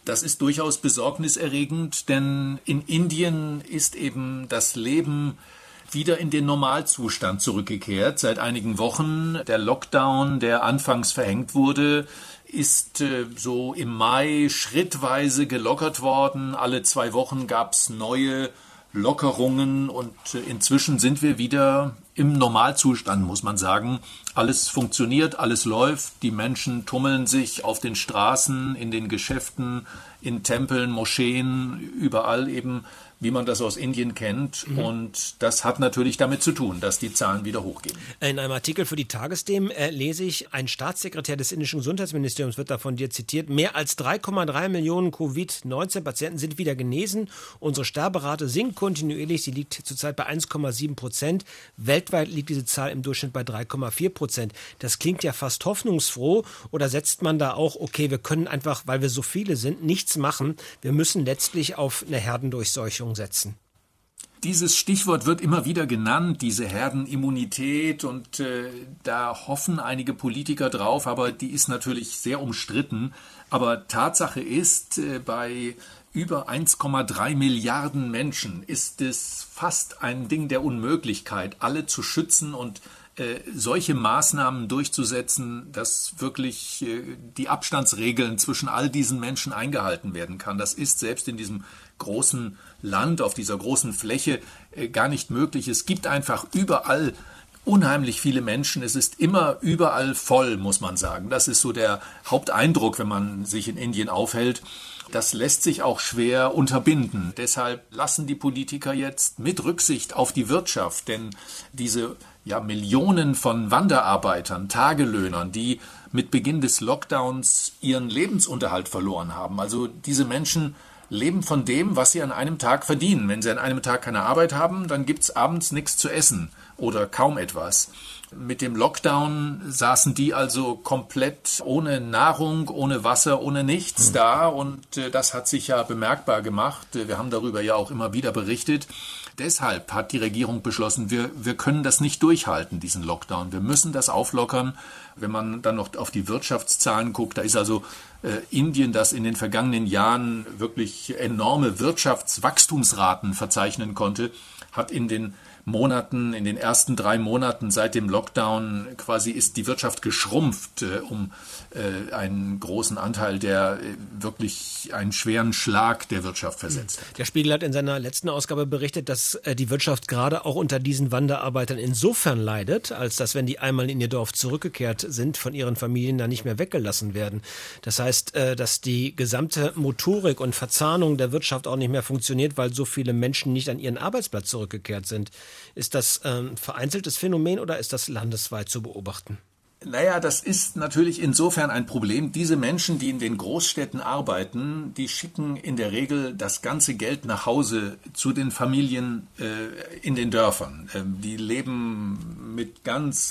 Das ist durchaus besorgniserregend, denn in Indien ist eben das Leben wieder in den Normalzustand zurückgekehrt. Seit einigen Wochen der Lockdown, der anfangs verhängt wurde, ist so im Mai schrittweise gelockert worden. Alle 2 Wochen gab es neue Lockerungen und inzwischen sind wir wieder im Normalzustand, muss man sagen. Alles funktioniert, alles läuft. Die Menschen tummeln sich auf den Straßen, in den Geschäften, in Tempeln, Moscheen, überall eben, wie man das aus Indien kennt. Mhm. Und das hat natürlich damit zu tun, dass die Zahlen wieder hochgehen. In einem Artikel für die Tagesthemen lese ich, ein Staatssekretär des indischen Gesundheitsministeriums wird da von dir zitiert, mehr als 3,3 Millionen Covid-19-Patienten sind wieder genesen. Unsere Sterberate sinkt kontinuierlich, sie liegt zurzeit bei 1,7%. Weltweit liegt diese Zahl im Durchschnitt bei 3,4%. Das klingt ja fast hoffnungsfroh. Oder setzt man da auch, okay, wir können einfach, weil wir so viele sind, nichts machen. Wir müssen letztlich auf eine Herdendurchseuchung setzen. Dieses Stichwort wird immer wieder genannt, diese Herdenimmunität, und da hoffen einige Politiker drauf, aber die ist natürlich sehr umstritten. Aber Tatsache ist, bei über 1,3 Milliarden Menschen ist es fast ein Ding der Unmöglichkeit, alle zu schützen und solche Maßnahmen durchzusetzen, dass wirklich die Abstandsregeln zwischen all diesen Menschen eingehalten werden kann. Das ist selbst in diesem großen Land, auf dieser großen Fläche gar nicht möglich. Es gibt einfach überall unheimlich viele Menschen. Es ist immer überall voll, muss man sagen. Das ist so der Haupteindruck, wenn man sich in Indien aufhält. Das lässt sich auch schwer unterbinden. Deshalb lassen die Politiker jetzt mit Rücksicht auf die Wirtschaft, denn diese Millionen von Wanderarbeitern, Tagelöhnern, die mit Beginn des Lockdowns ihren Lebensunterhalt verloren haben. Also diese Menschen leben von dem, was sie an einem Tag verdienen. Wenn sie an einem Tag keine Arbeit haben, dann gibt es abends nichts zu essen oder kaum etwas. Mit dem Lockdown saßen die also komplett ohne Nahrung, ohne Wasser, ohne nichts da. Und das hat sich ja bemerkbar gemacht. Wir haben darüber ja auch immer wieder berichtet. Deshalb hat die Regierung beschlossen, wir können das nicht durchhalten, diesen Lockdown. Wir müssen das auflockern. Wenn man dann noch auf die Wirtschaftszahlen guckt, da ist also Indien, das in den vergangenen Jahren wirklich enorme Wirtschaftswachstumsraten verzeichnen konnte, hat in den ersten 3 Monaten seit dem Lockdown quasi ist die Wirtschaft geschrumpft um einen großen Anteil, der wirklich einen schweren Schlag der Wirtschaft versetzt hat. Der Spiegel hat in seiner letzten Ausgabe berichtet, dass die Wirtschaft gerade auch unter diesen Wanderarbeitern insofern leidet, als dass, wenn die einmal in ihr Dorf zurückgekehrt sind, von ihren Familien dann nicht mehr weggelassen werden. Das heißt, dass die gesamte Motorik und Verzahnung der Wirtschaft auch nicht mehr funktioniert, weil so viele Menschen nicht an ihren Arbeitsplatz zurückgekehrt sind. Ist das ein vereinzeltes Phänomen oder ist das landesweit zu beobachten? Naja, das ist natürlich insofern ein Problem. Diese Menschen, die in den Großstädten arbeiten, die schicken in der Regel das ganze Geld nach Hause zu den Familien in den Dörfern. Die leben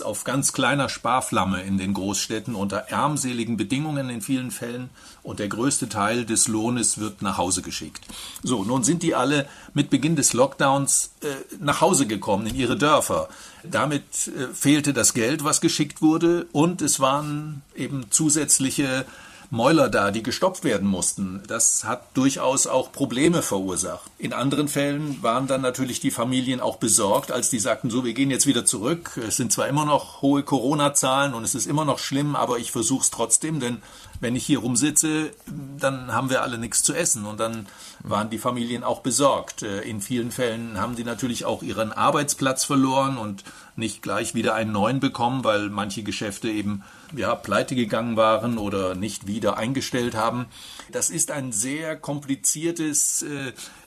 auf ganz kleiner Sparflamme in den Großstädten unter armseligen Bedingungen in vielen Fällen und der größte Teil des Lohnes wird nach Hause geschickt. So, nun sind die alle mit Beginn des Lockdowns nach Hause gekommen, in ihre Dörfer. Damit fehlte das Geld, was geschickt wurde, und es waren eben zusätzliche Mäuler da, die gestopft werden mussten. Das hat durchaus auch Probleme verursacht. In anderen Fällen waren dann natürlich die Familien auch besorgt, als die sagten, so, wir gehen jetzt wieder zurück. Es sind zwar immer noch hohe Corona-Zahlen und es ist immer noch schlimm, aber ich versuche es trotzdem, denn wenn ich hier rumsitze, dann haben wir alle nichts zu essen. Und dann waren die Familien auch besorgt. In vielen Fällen haben die natürlich auch ihren Arbeitsplatz verloren und nicht gleich wieder einen neuen bekommen, weil manche Geschäfte eben pleite gegangen waren oder nicht wieder eingestellt haben. Das ist ein sehr kompliziertes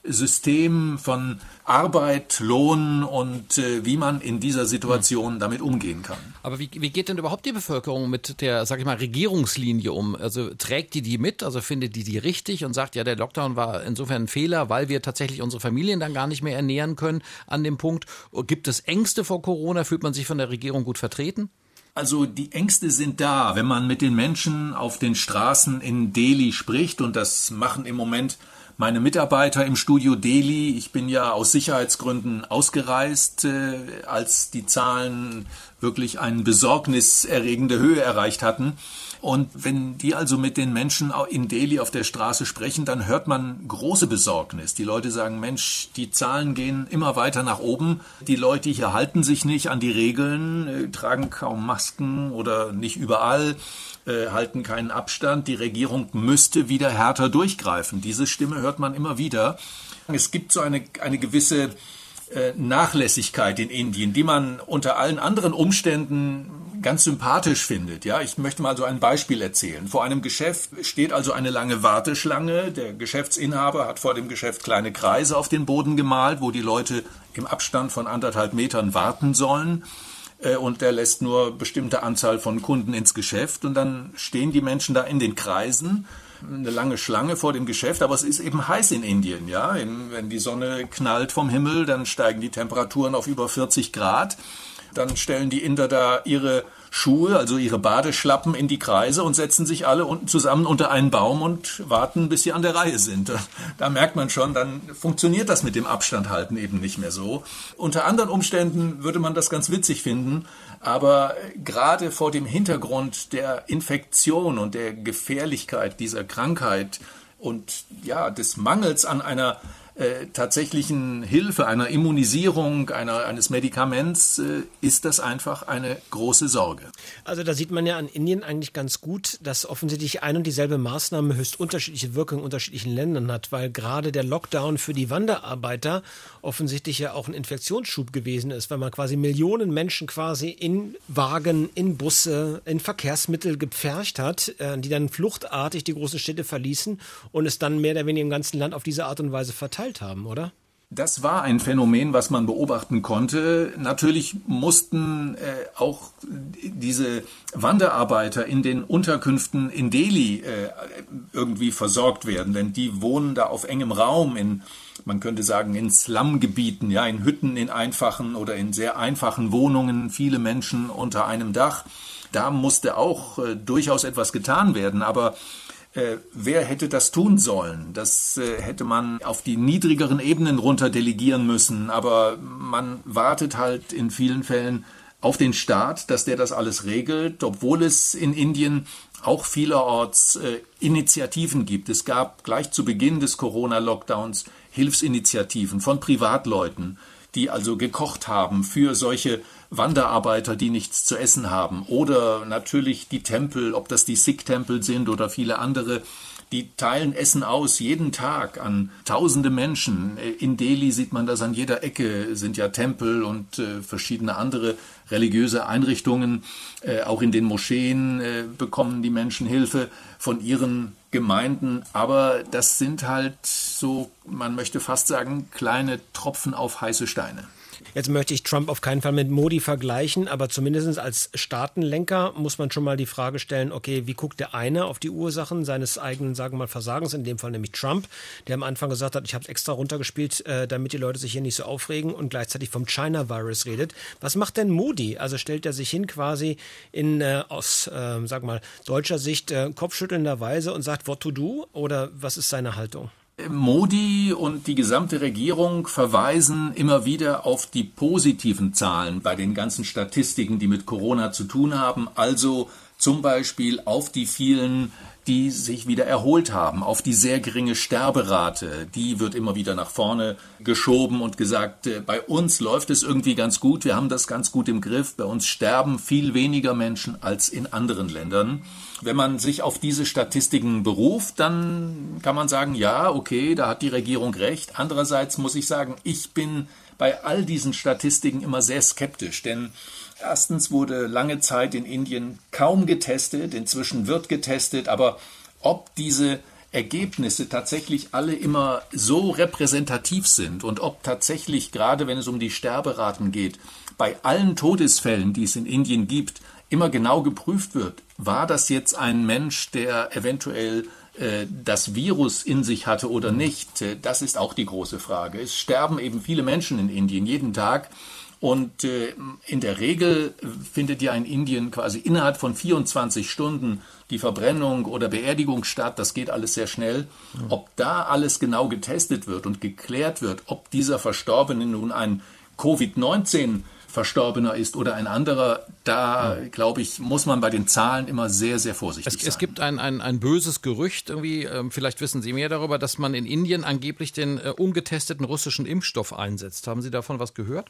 System von Arbeit, Lohn und wie man in dieser Situation damit umgehen kann. Aber wie geht denn überhaupt die Bevölkerung mit der, Regierungslinie um? Also trägt die mit? Also findet die richtig und sagt, ja, der Lockdown war insofern ein Fehler, weil wir tatsächlich unsere Familien dann gar nicht mehr ernähren können an dem Punkt? Gibt es Ängste vor Corona? Fühlt man sich von der Regierung gut vertreten? Also die Ängste sind da, wenn man mit den Menschen auf den Straßen in Delhi spricht, und das machen im Moment meine Mitarbeiter im Studio Delhi. Ich bin ja aus Sicherheitsgründen ausgereist, als die Zahlen wirklich eine besorgniserregende Höhe erreicht hatten. Und wenn die also mit den Menschen in Delhi auf der Straße sprechen, dann hört man große Besorgnis. Die Leute sagen, Mensch, die Zahlen gehen immer weiter nach oben. Die Leute hier halten sich nicht an die Regeln, tragen kaum Masken oder nicht überall, halten keinen Abstand. Die Regierung müsste wieder härter durchgreifen. Diese Stimme hört man immer wieder. Es gibt so eine gewisse Nachlässigkeit in Indien, die man unter allen anderen Umständen ganz sympathisch findet. Ja, ich möchte mal so ein Beispiel erzählen. Vor einem Geschäft steht also eine lange Warteschlange. Der Geschäftsinhaber hat vor dem Geschäft kleine Kreise auf den Boden gemalt, wo die Leute im Abstand von 1,5 Metern warten sollen. Und der lässt nur bestimmte Anzahl von Kunden ins Geschäft. Und dann stehen die Menschen da in den Kreisen. Eine lange Schlange vor dem Geschäft, aber es ist eben heiß in Indien. Ja, wenn die Sonne knallt vom Himmel, dann steigen die Temperaturen auf über 40 Grad. Dann stellen die Inder da ihre Schuhe, also ihre Badeschlappen, in die Kreise und setzen sich alle unten zusammen unter einen Baum und warten, bis sie an der Reihe sind. Da merkt man schon, dann funktioniert das mit dem Abstand halten eben nicht mehr so. Unter anderen Umständen würde man das ganz witzig finden, aber gerade vor dem Hintergrund der Infektion und der Gefährlichkeit dieser Krankheit und des Mangels an einer tatsächlichen Hilfe, einer Immunisierung, eines Medikaments, ist das einfach eine große Sorge. Also da sieht man ja an Indien eigentlich ganz gut, dass offensichtlich ein und dieselbe Maßnahme höchst unterschiedliche Wirkung in unterschiedlichen Ländern hat, weil gerade der Lockdown für die Wanderarbeiter offensichtlich ja auch ein Infektionsschub gewesen ist, weil man quasi Millionen Menschen quasi in Wagen, in Busse, in Verkehrsmittel gepfercht hat, die dann fluchtartig die großen Städte verließen und es dann mehr oder weniger im ganzen Land auf diese Art und Weise verteilt haben, oder? Das war ein Phänomen, was man beobachten konnte. Natürlich mussten auch diese Wanderarbeiter in den Unterkünften in Delhi irgendwie versorgt werden, denn die wohnen da auf engem Raum, man könnte sagen in Slumgebieten, ja, in Hütten, in einfachen oder in sehr einfachen Wohnungen, viele Menschen unter einem Dach. Da musste auch durchaus etwas getan werden, aber wer hätte das tun sollen? Das hätte man auf die niedrigeren Ebenen runter delegieren müssen. Aber man wartet halt in vielen Fällen auf den Staat, dass der das alles regelt, obwohl es in Indien auch vielerorts Initiativen gibt. Es gab gleich zu Beginn des Corona-Lockdowns Hilfsinitiativen von Privatleuten, die also gekocht haben für solche Wanderarbeiter, die nichts zu essen haben, oder natürlich die Tempel, ob das die Sikh-Tempel sind oder viele andere, die teilen Essen aus jeden Tag an tausende Menschen. In Delhi sieht man das an jeder Ecke, sind ja Tempel und verschiedene andere religiöse Einrichtungen. Auch in den Moscheen bekommen die Menschen Hilfe von ihren Gemeinden. Aber das sind halt so, man möchte fast sagen, kleine Tropfen auf heiße Steine. Jetzt möchte ich Trump auf keinen Fall mit Modi vergleichen, aber zumindest als Staatenlenker muss man schon mal die Frage stellen, okay, wie guckt der eine auf die Ursachen seines eigenen, sagen wir mal, Versagens, in dem Fall nämlich Trump, der am Anfang gesagt hat, ich habe es extra runtergespielt, damit die Leute sich hier nicht so aufregen, und gleichzeitig vom China-Virus redet. Was macht denn Modi? Also stellt er sich hin quasi aus deutscher Sicht kopfschüttelnder Weise und sagt, what to do? Oder was ist seine Haltung? Modi und die gesamte Regierung verweisen immer wieder auf die positiven Zahlen bei den ganzen Statistiken, die mit Corona zu tun haben. Also zum Beispiel auf die vielen, die sich wieder erholt haben, auf die sehr geringe Sterberate. Die wird immer wieder nach vorne geschoben und gesagt, bei uns läuft es irgendwie ganz gut, wir haben das ganz gut im Griff, bei uns sterben viel weniger Menschen als in anderen Ländern. Wenn man sich auf diese Statistiken beruft, dann kann man sagen, ja, okay, da hat die Regierung recht. Andererseits muss ich sagen, ich bin bei all diesen Statistiken immer sehr skeptisch, denn erstens wurde lange Zeit in Indien kaum getestet, inzwischen wird getestet, aber ob diese Ergebnisse tatsächlich alle immer so repräsentativ sind und ob tatsächlich, gerade wenn es um die Sterberaten geht, bei allen Todesfällen, die es in Indien gibt, immer genau geprüft wird, war das jetzt ein Mensch, der eventuell das Virus in sich hatte oder nicht, das ist auch die große Frage. Es sterben eben viele Menschen in Indien jeden Tag. Und in der Regel findet ja in Indien quasi innerhalb von 24 Stunden die Verbrennung oder Beerdigung statt. Das geht alles sehr schnell. Ob da alles genau getestet wird und geklärt wird, ob dieser Verstorbene nun ein Covid-19-Verstorbener ist oder ein anderer, da, glaube ich, muss man bei den Zahlen immer sehr, sehr vorsichtig sein. Es gibt ein böses Gerücht, irgendwie, vielleicht wissen Sie mehr darüber, dass man in Indien angeblich den ungetesteten russischen Impfstoff einsetzt. Haben Sie davon was gehört?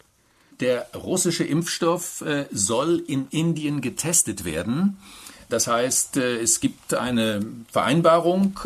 Der russische Impfstoff soll in Indien getestet werden. Das heißt, es gibt eine Vereinbarung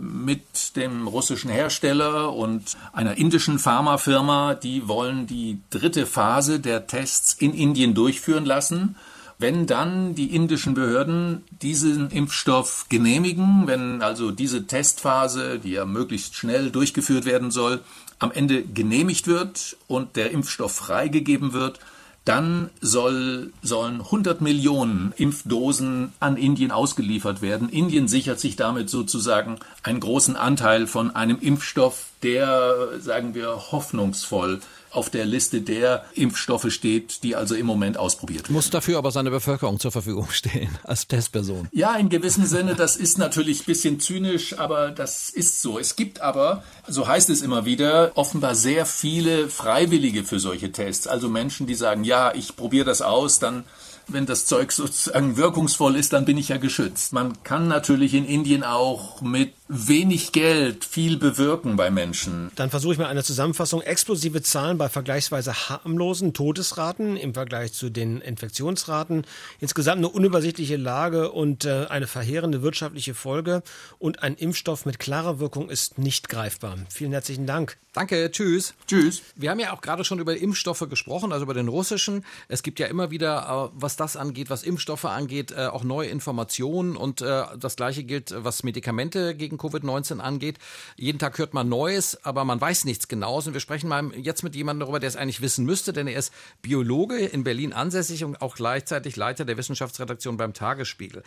mit dem russischen Hersteller und einer indischen Pharmafirma. Die wollen die dritte Phase der Tests in Indien durchführen lassen. Wenn dann die indischen Behörden diesen Impfstoff genehmigen, wenn also diese Testphase, die ja möglichst schnell durchgeführt werden soll, am Ende genehmigt wird und der Impfstoff freigegeben wird, dann sollen 100 Millionen Impfdosen an Indien ausgeliefert werden. Indien sichert sich damit sozusagen einen großen Anteil von einem Impfstoff, der, sagen wir, hoffnungsvoll auf der Liste der Impfstoffe steht, die also im Moment ausprobiert werden. Muss dafür aber seine Bevölkerung zur Verfügung stehen als Testperson. Ja, in gewissem Sinne, das ist natürlich ein bisschen zynisch, aber das ist so. Es gibt aber, so heißt es immer wieder, offenbar sehr viele Freiwillige für solche Tests. Also Menschen, die sagen, ja, ich probiere das aus, dann, wenn das Zeug sozusagen wirkungsvoll ist, dann bin ich ja geschützt. Man kann natürlich in Indien auch mit wenig Geld viel bewirken bei Menschen. Dann versuche ich mal eine Zusammenfassung. Explosive Zahlen bei vergleichsweise harmlosen Todesraten im Vergleich zu den Infektionsraten. Insgesamt eine unübersichtliche Lage und eine verheerende wirtschaftliche Folge. Und ein Impfstoff mit klarer Wirkung ist nicht greifbar. Vielen herzlichen Dank. Danke, tschüss. Tschüss. Wir haben ja auch gerade schon über Impfstoffe gesprochen, also über den russischen. Es gibt ja immer wieder, was das angeht, was Impfstoffe angeht, auch neue Informationen. Und das Gleiche gilt, was Medikamente gegen Covid-19 angeht. Jeden Tag hört man Neues, aber man weiß nichts Genaues. Und wir sprechen mal jetzt mit jemandem darüber, der es eigentlich wissen müsste, denn er ist Biologe, in Berlin ansässig und auch gleichzeitig Leiter der Wissenschaftsredaktion beim Tagesspiegel.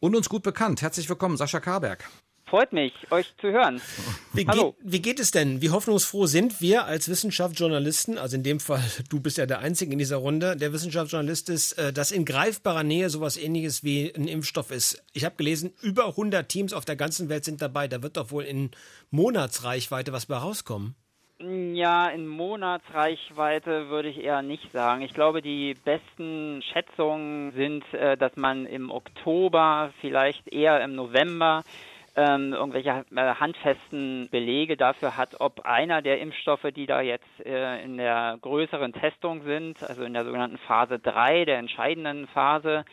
Und uns gut bekannt. Herzlich willkommen, Sascha Karberg. Freut mich, euch zu hören. Hallo. Wie geht es denn? Wie hoffnungsfroh sind wir als Wissenschaftsjournalisten, also in dem Fall, du bist ja der Einzige in dieser Runde, der Wissenschaftsjournalist ist, dass in greifbarer Nähe sowas Ähnliches wie ein Impfstoff ist. Ich habe gelesen, über 100 Teams auf der ganzen Welt sind dabei. Da wird doch wohl in Monatsreichweite was bei rauskommen. Ja, in Monatsreichweite würde ich eher nicht sagen. Ich glaube, die besten Schätzungen sind, dass man im Oktober, vielleicht eher im November, irgendwelche handfesten Belege dafür hat, ob einer der Impfstoffe, die da jetzt in der größeren Testung sind, also in der sogenannten Phase 3, der entscheidenden Phase,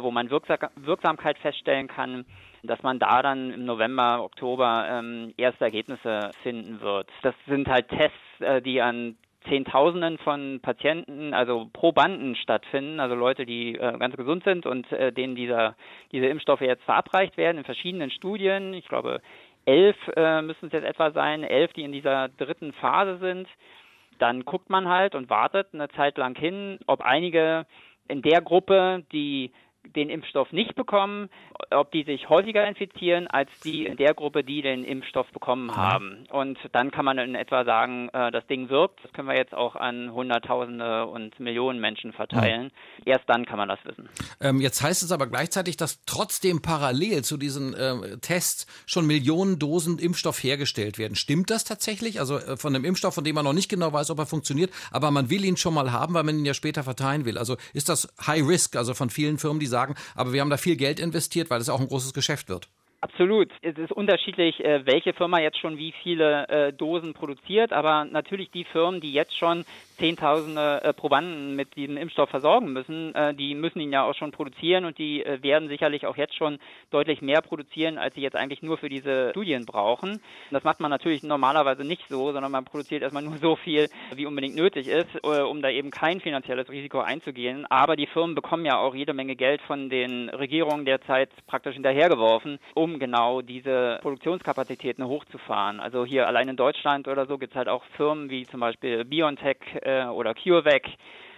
wo man Wirksamkeit feststellen kann, dass man da dann im November, Oktober erste Ergebnisse finden wird. Das sind halt Tests, die an Zehntausenden von Patienten, also Probanden stattfinden, also Leute, die ganz gesund sind und denen diese Impfstoffe jetzt verabreicht werden in verschiedenen Studien. Ich glaube, 11 müssen es jetzt etwa sein, 11, die in dieser dritten Phase sind. Dann guckt man halt und wartet eine Zeit lang hin, ob einige in der Gruppe, die den Impfstoff nicht bekommen, ob die sich häufiger infizieren als die in der Gruppe, die den Impfstoff bekommen haben. Und dann kann man in etwa sagen, das Ding wirkt. Das können wir jetzt auch an Hunderttausende und Millionen Menschen verteilen. Ja. Erst dann kann man das wissen. Jetzt heißt es aber gleichzeitig, dass trotzdem parallel zu diesen Tests schon Millionen Dosen Impfstoff hergestellt werden. Stimmt das tatsächlich? Also von einem Impfstoff, von dem man noch nicht genau weiß, ob er funktioniert, aber man will ihn schon mal haben, weil man ihn ja später verteilen will. Also ist das High Risk, also von vielen Firmen, die sagen, aber wir haben da viel Geld investiert, weil es auch ein großes Geschäft wird. Absolut. Es ist unterschiedlich, welche Firma jetzt schon wie viele Dosen produziert, aber natürlich die Firmen, die jetzt schon Zehntausende Probanden mit diesem Impfstoff versorgen müssen, die müssen ihn ja auch schon produzieren und die werden sicherlich auch jetzt schon deutlich mehr produzieren, als sie jetzt eigentlich nur für diese Studien brauchen. Das macht man natürlich normalerweise nicht so, sondern man produziert erstmal nur so viel, wie unbedingt nötig ist, um da eben kein finanzielles Risiko einzugehen. Aber die Firmen bekommen ja auch jede Menge Geld von den Regierungen derzeit praktisch hinterhergeworfen, um genau diese Produktionskapazitäten hochzufahren. Also hier allein in Deutschland oder so gibt es halt auch Firmen wie zum Beispiel BioNTech oder CureVac,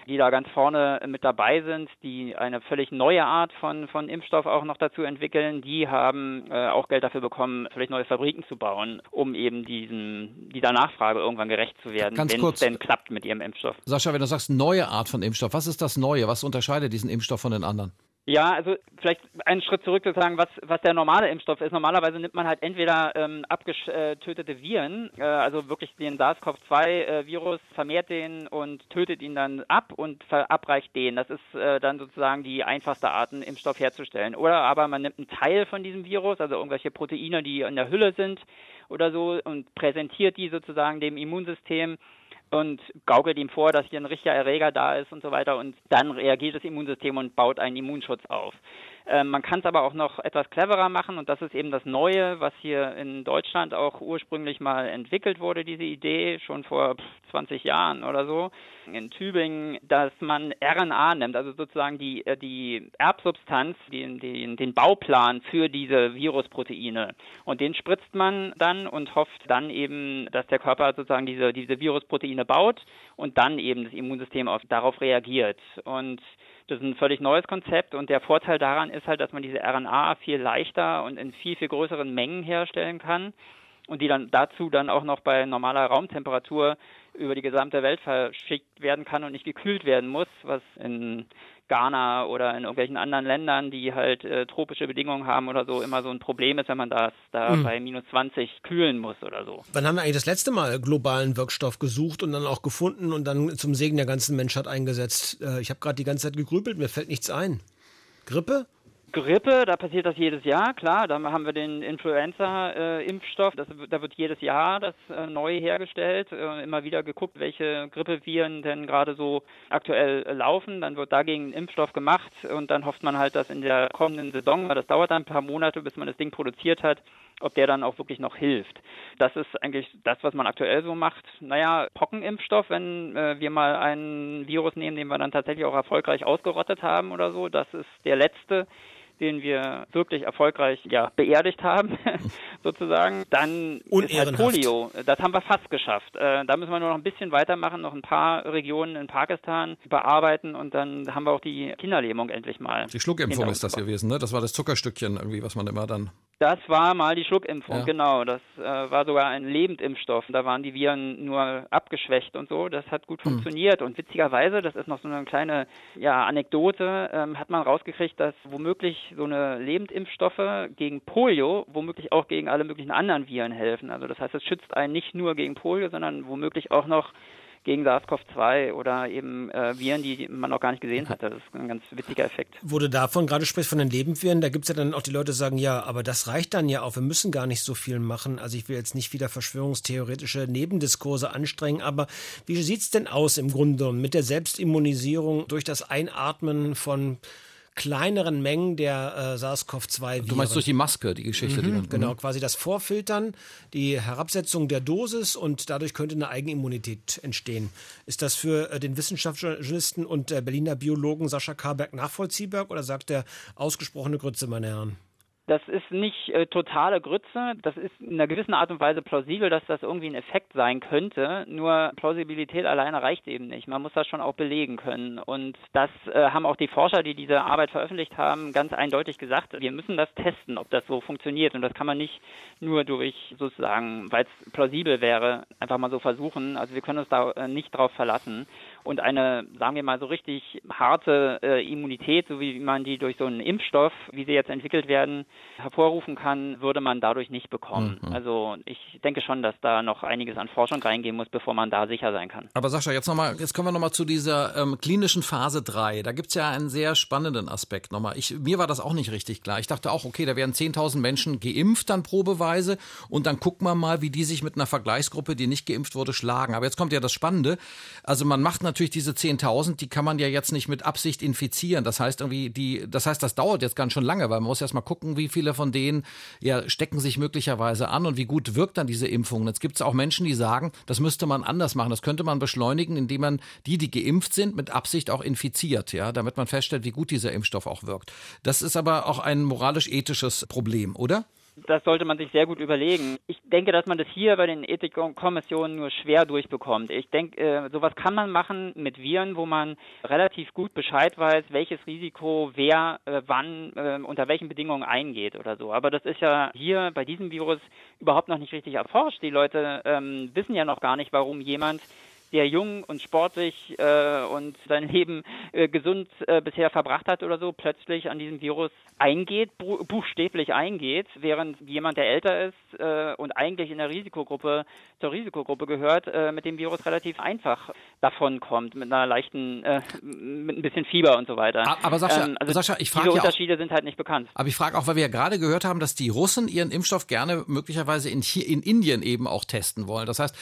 die da ganz vorne mit dabei sind, die eine völlig neue Art von Impfstoff auch noch dazu entwickeln. Die haben auch Geld dafür bekommen, völlig neue Fabriken zu bauen, um eben dieser Nachfrage irgendwann gerecht zu werden, wenn es denn klappt mit ihrem Impfstoff. Sascha, wenn du sagst, neue Art von Impfstoff, was ist das Neue? Was unterscheidet diesen Impfstoff von den anderen? Ja, also vielleicht einen Schritt zurück zu sagen, was der normale Impfstoff ist. Normalerweise nimmt man halt entweder abgetötete Viren, also wirklich den SARS-CoV-2-Virus, vermehrt den und tötet ihn dann ab und verabreicht den. Das ist dann sozusagen die einfachste Art, einen Impfstoff herzustellen. Oder aber man nimmt einen Teil von diesem Virus, also irgendwelche Proteine, die in der Hülle sind oder so, und präsentiert die sozusagen dem Immunsystem und gaukelt ihm vor, dass hier ein richtiger Erreger da ist und so weiter, und dann reagiert das Immunsystem und baut einen Immunschutz auf. Man kann es aber auch noch etwas cleverer machen, und das ist eben das Neue, was hier in Deutschland auch ursprünglich mal entwickelt wurde, diese Idee, schon vor 20 Jahren oder so, in Tübingen, dass man RNA nimmt, also sozusagen die Erbsubstanz, den Bauplan für diese Virusproteine, und den spritzt man dann und hofft dann eben, dass der Körper sozusagen diese Virusproteine baut und dann eben das Immunsystem darauf reagiert. Und das ist ein völlig neues Konzept, und der Vorteil daran ist halt, dass man diese RNA viel leichter und in viel, viel größeren Mengen herstellen kann und die dann dazu auch noch bei normaler Raumtemperatur über die gesamte Welt verschickt werden kann und nicht gekühlt werden muss, was in Ghana oder in irgendwelchen anderen Ländern, die halt tropische Bedingungen haben oder so, immer so ein Problem ist, wenn man das da bei minus 20 kühlen muss oder so. Wann haben wir eigentlich das letzte Mal globalen Wirkstoff gesucht und dann auch gefunden und dann zum Segen der ganzen Menschheit eingesetzt? Ich habe gerade die ganze Zeit gegrübelt, mir fällt nichts ein. Grippe, da passiert das jedes Jahr, klar, da haben wir den Influenza-Impfstoff, da wird jedes Jahr das neu hergestellt, immer wieder geguckt, welche Grippeviren denn gerade so aktuell laufen, dann wird dagegen ein Impfstoff gemacht und dann hofft man halt, dass in der kommenden Saison, weil das dauert dann ein paar Monate, bis man das Ding produziert hat, ob der dann auch wirklich noch hilft. Das ist eigentlich das, was man aktuell so macht. Naja, Pockenimpfstoff, wenn wir mal einen Virus nehmen, den wir dann tatsächlich auch erfolgreich ausgerottet haben oder so, das ist der letzte, den wir wirklich erfolgreich beerdigt haben, sozusagen. Dann ist halt Polio. Das haben wir fast geschafft. Da müssen wir nur noch ein bisschen weitermachen, noch ein paar Regionen in Pakistan bearbeiten und dann haben wir auch die Kinderlähmung endlich mal. Die Schluckimpfung ist das gewesen, ne? Das war das Zuckerstückchen irgendwie, was man immer dann... Das war mal die Schluckimpfung, genau. Das war sogar ein Lebendimpfstoff. Da waren die Viren nur abgeschwächt und so. Das hat gut funktioniert. Und witzigerweise, das ist noch so eine kleine Anekdote, hat man rausgekriegt, dass womöglich so eine Lebendimpfstoffe gegen Polio womöglich auch gegen alle möglichen anderen Viren helfen. Also das heißt, es schützt einen nicht nur gegen Polio, sondern womöglich auch noch gegen SARS-CoV-2 oder eben Viren, die man noch gar nicht gesehen hatte. Das ist ein ganz witziger Effekt. Wo du davon gerade sprichst, von den Lebendviren, da gibt es ja dann auch die Leute, die sagen, ja, aber das reicht dann ja auch, wir müssen gar nicht so viel machen. Also ich will jetzt nicht wieder verschwörungstheoretische Nebendiskurse anstrengen, aber wie sieht es denn aus im Grunde mit der Selbstimmunisierung durch das Einatmen von kleineren Mengen der SARS-CoV-2-Viren. Du meinst durch die Maske, die Geschichte? Genau, quasi das Vorfiltern, die Herabsetzung der Dosis und dadurch könnte eine Eigenimmunität entstehen. Ist das für den Wissenschaftsjournalisten und Berliner Biologen Sascha Karberg nachvollziehbar oder sagt er ausgesprochene Grütze, meine Herren? Das ist nicht totale Grütze, das ist in einer gewissen Art und Weise plausibel, dass das irgendwie ein Effekt sein könnte, nur Plausibilität alleine reicht eben nicht, man muss das schon auch belegen können und das haben auch die Forscher, die diese Arbeit veröffentlicht haben, ganz eindeutig gesagt, wir müssen das testen, ob das so funktioniert und das kann man nicht nur durch sozusagen, weil es plausibel wäre, einfach mal so versuchen, also wir können uns da nicht drauf verlassen. Und eine, sagen wir mal, so richtig harte Immunität, so wie man die durch so einen Impfstoff, wie sie jetzt entwickelt werden, hervorrufen kann, würde man dadurch nicht bekommen. Mhm. Also ich denke schon, dass da noch einiges an Forschung reingehen muss, bevor man da sicher sein kann. Aber Sascha, jetzt kommen wir nochmal zu dieser klinischen Phase 3. Da gibt es ja einen sehr spannenden Aspekt nochmal. Mir war das auch nicht richtig klar. Ich dachte auch, okay, da werden 10.000 Menschen geimpft dann probeweise und dann gucken wir mal, wie die sich mit einer Vergleichsgruppe, die nicht geimpft wurde, schlagen. Aber jetzt kommt ja das Spannende. Also man macht natürlich diese 10.000, die kann man ja jetzt nicht mit Absicht infizieren. Das heißt, das dauert jetzt ganz schön lange, weil man muss erst mal gucken, wie viele von denen stecken sich möglicherweise an und wie gut wirkt dann diese Impfung. Jetzt gibt es auch Menschen, die sagen, das müsste man anders machen. Das könnte man beschleunigen, indem man die geimpft sind, mit Absicht auch infiziert, ja, damit man feststellt, wie gut dieser Impfstoff auch wirkt. Das ist aber auch ein moralisch-ethisches Problem, oder? Das sollte man sich sehr gut überlegen. Ich denke, dass man das hier bei den Ethikkommissionen nur schwer durchbekommt. Ich denke, sowas kann man machen mit Viren, wo man relativ gut Bescheid weiß, welches Risiko wer, wann, unter welchen Bedingungen eingeht oder so. Aber das ist ja hier bei diesem Virus überhaupt noch nicht richtig erforscht. Die Leute wissen ja noch gar nicht, warum jemand, der jung und sportlich und sein Leben gesund bisher verbracht hat oder so, plötzlich an diesem Virus eingeht, buchstäblich eingeht, während jemand, der älter ist und eigentlich in der Risikogruppe, zur Risikogruppe gehört, mit dem Virus relativ einfach davonkommt, mit einer leichten, mit ein bisschen Fieber und so weiter. Aber Sascha, ich frage diese Unterschiede sind halt nicht bekannt. Aber ich frage auch, weil wir ja gerade gehört haben, dass die Russen ihren Impfstoff gerne möglicherweise in Indien eben auch testen wollen. Das heißt,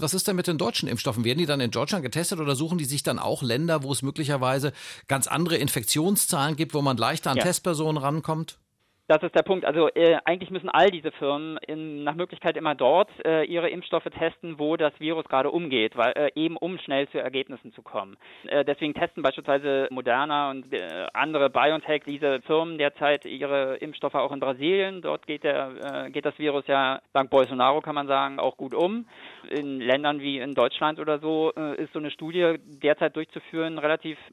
was ist denn mit den deutschen Impfstoffen? Werden die dann in Deutschland getestet oder suchen die sich dann auch Länder, wo es möglicherweise ganz andere Infektionszahlen gibt, wo man leichter an Testpersonen rankommt? Das ist der Punkt. Also eigentlich müssen all diese Firmen nach Möglichkeit immer dort ihre Impfstoffe testen, wo das Virus gerade umgeht, weil eben um schnell zu Ergebnissen zu kommen. Deswegen testen beispielsweise Moderna und andere BioNTech, diese Firmen derzeit ihre Impfstoffe auch in Brasilien. Dort geht das Virus ja dank Bolsonaro, kann man sagen, auch gut um. In Ländern wie in Deutschland oder so ist so eine Studie derzeit durchzuführen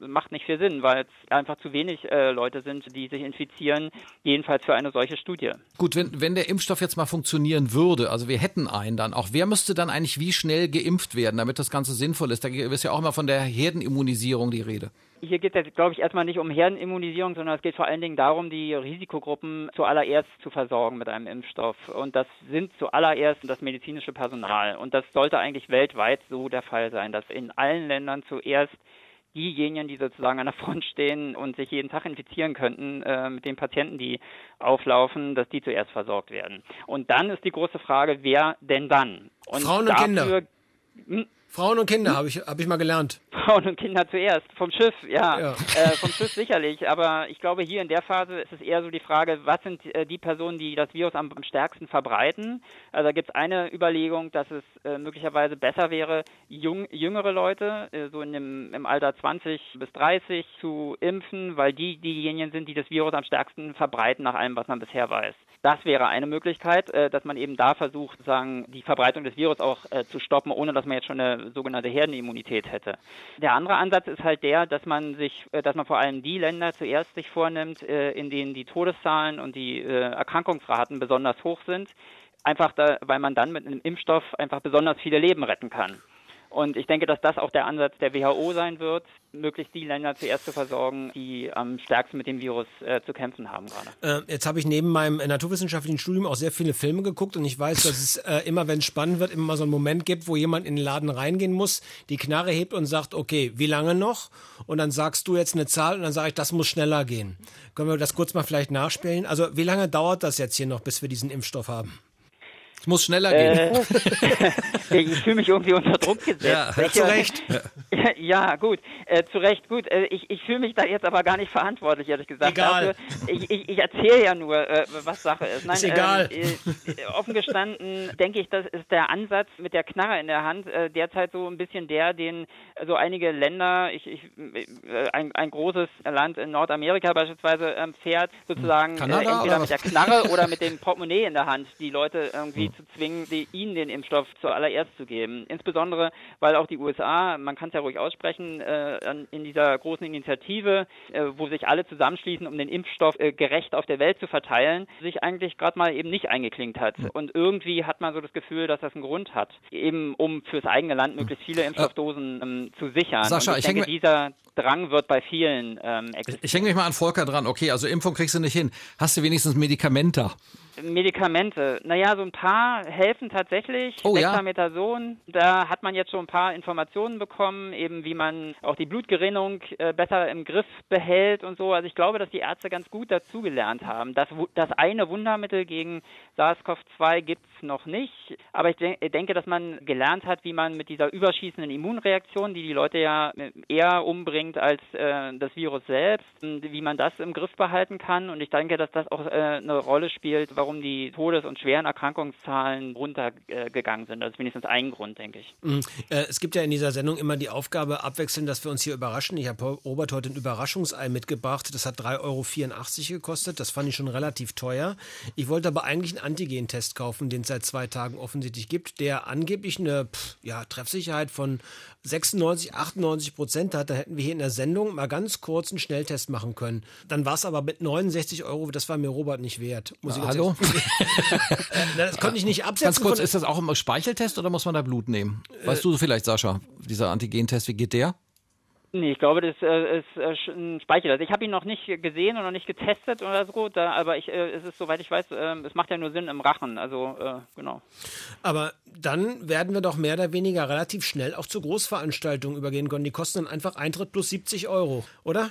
macht nicht viel Sinn, weil es einfach zu wenig Leute sind, die sich infizieren, jedenfalls für eine solche Studie. Gut, wenn der Impfstoff jetzt mal funktionieren würde, also wir hätten einen dann auch, wer müsste dann eigentlich wie schnell geimpft werden, damit das Ganze sinnvoll ist? Da ist ja auch mal von der Herdenimmunisierung die Rede. Hier geht es, glaube ich, erstmal nicht um Herdenimmunisierung, sondern es geht vor allen Dingen darum, die Risikogruppen zuallererst zu versorgen mit einem Impfstoff. Und das sind zuallererst das medizinische Personal. Und das sollte eigentlich weltweit so der Fall sein, dass in allen Ländern zuerst diejenigen, die sozusagen an der Front stehen und sich jeden Tag infizieren könnten, mit den Patienten, die auflaufen, dass die zuerst versorgt werden. Und dann ist die große Frage, wer denn dann? Und Frauen und Kinder. Frauen und Kinder, hab ich mal gelernt. Frauen und Kinder zuerst, vom Schiff, ja. Vom Schiff sicherlich, aber ich glaube, hier in der Phase ist es eher so die Frage, was sind die Personen, die das Virus am stärksten verbreiten? Also da gibt es eine Überlegung, dass es möglicherweise besser wäre, jüngere Leute, so im Alter 20 bis 30 zu impfen, weil die diejenigen sind, die das Virus am stärksten verbreiten, nach allem, was man bisher weiß. Das wäre eine Möglichkeit, dass man eben da versucht, sozusagen die Verbreitung des Virus auch zu stoppen, ohne dass man jetzt schon eine sogenannte Herdenimmunität hätte. Der andere Ansatz ist halt der, dass man vor allem die Länder zuerst sich vornimmt, in denen die Todeszahlen und die Erkrankungsraten besonders hoch sind, einfach da, weil man dann mit einem Impfstoff einfach besonders viele Leben retten kann. Und ich denke, dass das auch der Ansatz der WHO sein wird, möglichst die Länder zuerst zu versorgen, die am stärksten mit dem Virus zu kämpfen haben gerade. Jetzt habe ich neben meinem naturwissenschaftlichen Studium auch sehr viele Filme geguckt und ich weiß, dass es immer, wenn es spannend wird, immer mal so einen Moment gibt, wo jemand in den Laden reingehen muss, die Knarre hebt und sagt, okay, wie lange noch? Und dann sagst du jetzt eine Zahl und dann sage ich, das muss schneller gehen. Können wir das kurz mal vielleicht nachspielen? Also wie lange dauert das jetzt hier noch, bis wir diesen Impfstoff haben? Es muss schneller gehen. Ich fühle mich irgendwie unter Druck gesetzt. Ja, zu Recht. Ja, gut. Zu Recht, gut. Ich fühle mich da jetzt aber gar nicht verantwortlich, ehrlich gesagt. Egal. Also, ich erzähle ja nur, was Sache ist. Nein, ist egal. Offen gestanden denke ich, das ist der Ansatz mit der Knarre in der Hand derzeit so ein bisschen den so einige Länder, ein großes Land in Nordamerika beispielsweise fährt, sozusagen Kanada, entweder mit der Knarre oder mit dem Portemonnaie in der Hand, die Leute irgendwie zu zwingen, ihnen den Impfstoff zuallererst zu geben. Insbesondere, weil auch die USA, man kann es ja ruhig aussprechen, in dieser großen Initiative, wo sich alle zusammenschließen, um den Impfstoff gerecht auf der Welt zu verteilen, sich eigentlich gerade mal eben nicht eingeklinkt hat. Und irgendwie hat man so das Gefühl, dass das einen Grund hat, eben um fürs eigene Land möglichst viele Impfstoffdosen zu sichern. Sascha, und ich denke, dieser Drang wird bei vielen existieren. Ich hänge mich mal an Volker dran. Okay, also Impfung kriegst du nicht hin. Hast du wenigstens Medikamente? Naja, so ein paar helfen tatsächlich. Oh, Dexamethason, ja. Da hat man jetzt schon ein paar Informationen bekommen, eben wie man auch die Blutgerinnung besser im Griff behält und so. Also ich glaube, dass die Ärzte ganz gut dazugelernt haben. Das eine Wundermittel gegen SARS-CoV-2 gibt's noch nicht, aber ich denke, dass man gelernt hat, wie man mit dieser überschießenden Immunreaktion, die Leute ja eher umbringt als das Virus selbst, wie man das im Griff behalten kann. Und ich denke, dass das auch eine Rolle spielt, warum die Todes- und schweren Erkrankungszahlen runtergegangen sind. Das ist wenigstens ein Grund, denke ich. Es gibt ja in dieser Sendung immer die Aufgabe abwechselnd, dass wir uns hier überraschen. Ich habe Robert heute ein Überraschungsei mitgebracht. Das hat 3,84 € gekostet. Das fand ich schon relativ teuer. Ich wollte aber eigentlich einen Antigen-Test kaufen, den es seit 2 Tagen offensichtlich gibt, der angeblich eine Treffsicherheit von 96-98% hat. Da hätten wir hier in der Sendung mal ganz kurz einen Schnelltest machen können. Dann war es aber mit 69 €, das war mir Robert nicht wert. Muss ich hallo? Das konnte ich nicht absetzen. Ganz kurz, ist das auch ein Speicheltest oder muss man da Blut nehmen? Weißt du vielleicht, Sascha, dieser Antigentest, wie geht der? Nee, ich glaube, das ist ein Speichel. Ich habe ihn noch nicht gesehen und noch nicht getestet oder so, aber es ist, soweit ich weiß, es macht ja nur Sinn im Rachen, also genau. Aber dann werden wir doch mehr oder weniger relativ schnell auch zu Großveranstaltungen übergehen können. Die kosten dann einfach Eintritt plus 70 €, oder?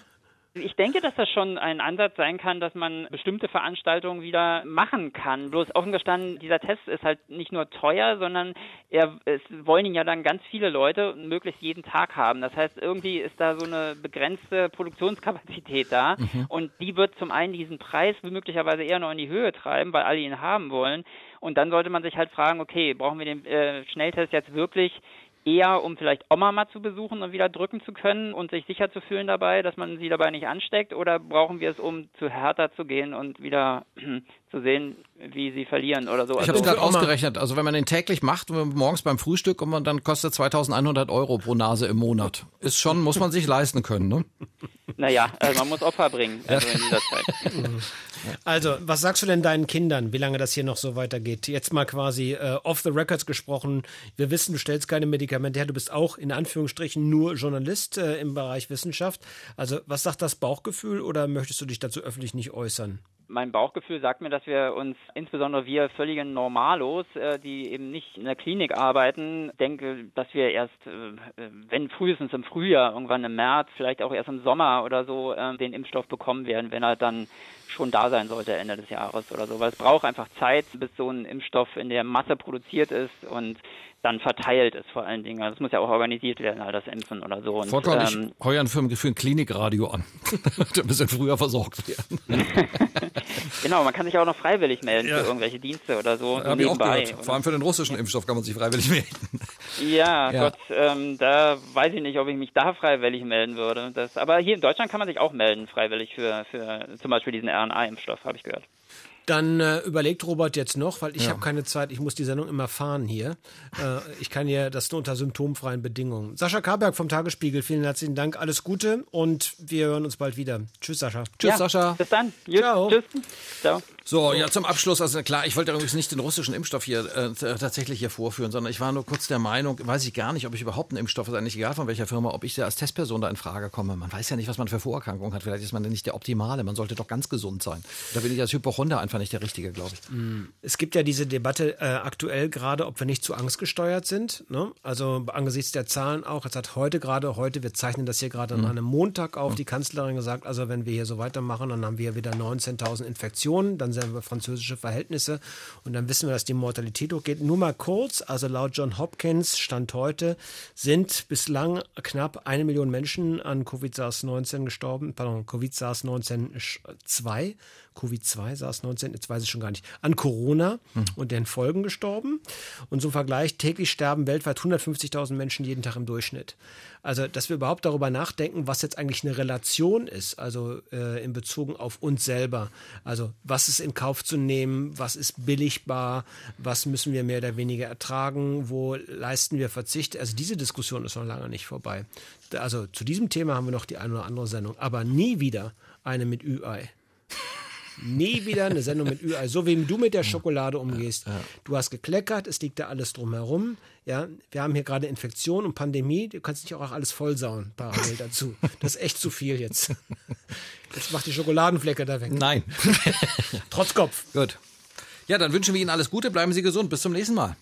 Ich denke, dass das schon ein Ansatz sein kann, dass man bestimmte Veranstaltungen wieder machen kann. Bloß offen gestanden, dieser Test ist halt nicht nur teuer, sondern es wollen ihn ja dann ganz viele Leute möglichst jeden Tag haben. Das heißt, irgendwie ist da so eine begrenzte Produktionskapazität da. Mhm. Und die wird zum einen diesen Preis möglicherweise eher noch in die Höhe treiben, weil alle ihn haben wollen. Und dann sollte man sich halt fragen, okay, brauchen wir den Schnelltest jetzt wirklich eher, um vielleicht Oma mal zu besuchen und wieder drücken zu können und sich sicher zu fühlen dabei, dass man sie dabei nicht ansteckt, oder brauchen wir es, um zu Hertha zu gehen und wieder zu sehen, wie sie verlieren oder so. Ich habe es gerade ausgerechnet. Also wenn man den täglich macht, morgens beim Frühstück, und man dann kostet 2.100 Euro pro Nase im Monat. Ist schon, muss man sich leisten können, ne? Naja, also man muss Opfer bringen, also in dieser Zeit. Also, was sagst du denn deinen Kindern, wie lange das hier noch so weitergeht? Jetzt mal quasi off the records gesprochen. Wir wissen, du stellst keine Medikamente her. Du bist auch in Anführungsstrichen nur Journalist im Bereich Wissenschaft. Also, was sagt das Bauchgefühl oder möchtest du dich dazu öffentlich nicht äußern? Mein Bauchgefühl sagt mir, dass wir uns, insbesondere wir völligen Normalos, die eben nicht in der Klinik arbeiten, denke, dass wir erst, wenn frühestens im Frühjahr, irgendwann im März, vielleicht auch erst im Sommer oder so, den Impfstoff bekommen werden, wenn er dann schon da sein sollte Ende des Jahres oder so. Weil es braucht einfach Zeit, bis so ein Impfstoff in der Masse produziert ist und dann verteilt ist vor allen Dingen. Also das muss ja auch organisiert werden, all das Impfen oder so. Volker, ich heuern für ein Klinikradio an. Da ein bisschen früher versorgt werden. Genau, man kann sich auch noch freiwillig melden für irgendwelche Dienste oder so. Hab ich auch gehört. Vor allem für den russischen Impfstoff kann man sich freiwillig melden. Ja. Gott, da weiß ich nicht, ob ich mich da freiwillig melden würde. Aber hier in Deutschland kann man sich auch melden freiwillig für zum Beispiel diesen RNA-Impfstoff, habe ich gehört. Dann überlegt Robert jetzt noch, weil ich habe keine Zeit, ich muss die Sendung immer fahren hier. Ich kann ja das nur unter symptomfreien Bedingungen. Sascha Karberg vom Tagesspiegel, vielen herzlichen Dank, alles Gute und wir hören uns bald wieder. Tschüss Sascha. Tschüss Sascha. Bis dann. Ciao. Tschüss. Ciao. So, ja, zum Abschluss, also klar, ich wollte übrigens nicht den russischen Impfstoff hier tatsächlich hier vorführen, sondern ich war nur kurz der Meinung, weiß ich gar nicht, ob ich überhaupt einen Impfstoff, ist eigentlich egal von welcher Firma, ob ich da als Testperson da in Frage komme. Man weiß ja nicht, was man für Vorerkrankungen hat, vielleicht ist man nicht der Optimale, man sollte doch ganz gesund sein. Da bin ich als Hypochonder einfach nicht der Richtige, glaube ich. Es gibt ja diese Debatte aktuell gerade, ob wir nicht zu angstgesteuert sind, ne? Also angesichts der Zahlen auch, jetzt hat heute, wir zeichnen das hier gerade an einem Montag auf, die Kanzlerin gesagt, also wenn wir hier so weitermachen, dann haben wir wieder 19.000 Infektionen, dann selber französische Verhältnisse und dann wissen wir, dass die Mortalität hochgeht. Nur mal kurz, also laut Johns Hopkins Stand heute sind bislang knapp 1 Million Menschen an Covid-SARS-19 gestorben, pardon, Covid-SARS-19, jetzt weiß ich schon gar nicht, an Corona und den Folgen gestorben. Und zum Vergleich, täglich sterben weltweit 150.000 Menschen jeden Tag im Durchschnitt. Also, dass wir überhaupt darüber nachdenken, was jetzt eigentlich eine Relation ist, also in Bezug auf uns selber. Also, was ist in Kauf zu nehmen, was ist billigbar, was müssen wir mehr oder weniger ertragen, wo leisten wir Verzicht. Also, diese Diskussion ist noch lange nicht vorbei. Also, zu diesem Thema haben wir noch die eine oder andere Sendung, aber nie wieder eine mit Ü-Ei. Nie wieder eine Sendung mit Ü-Ei. So wie du mit der Schokolade umgehst. Du hast gekleckert, es liegt da alles drumherum. Ja, wir haben hier gerade Infektion und Pandemie. Du kannst nicht auch alles vollsauen parallel dazu. Das ist echt zu viel jetzt. Jetzt macht die Schokoladenflecke da weg. Nein. Trotz Kopf. Gut. Ja, dann wünschen wir Ihnen alles Gute. Bleiben Sie gesund. Bis zum nächsten Mal.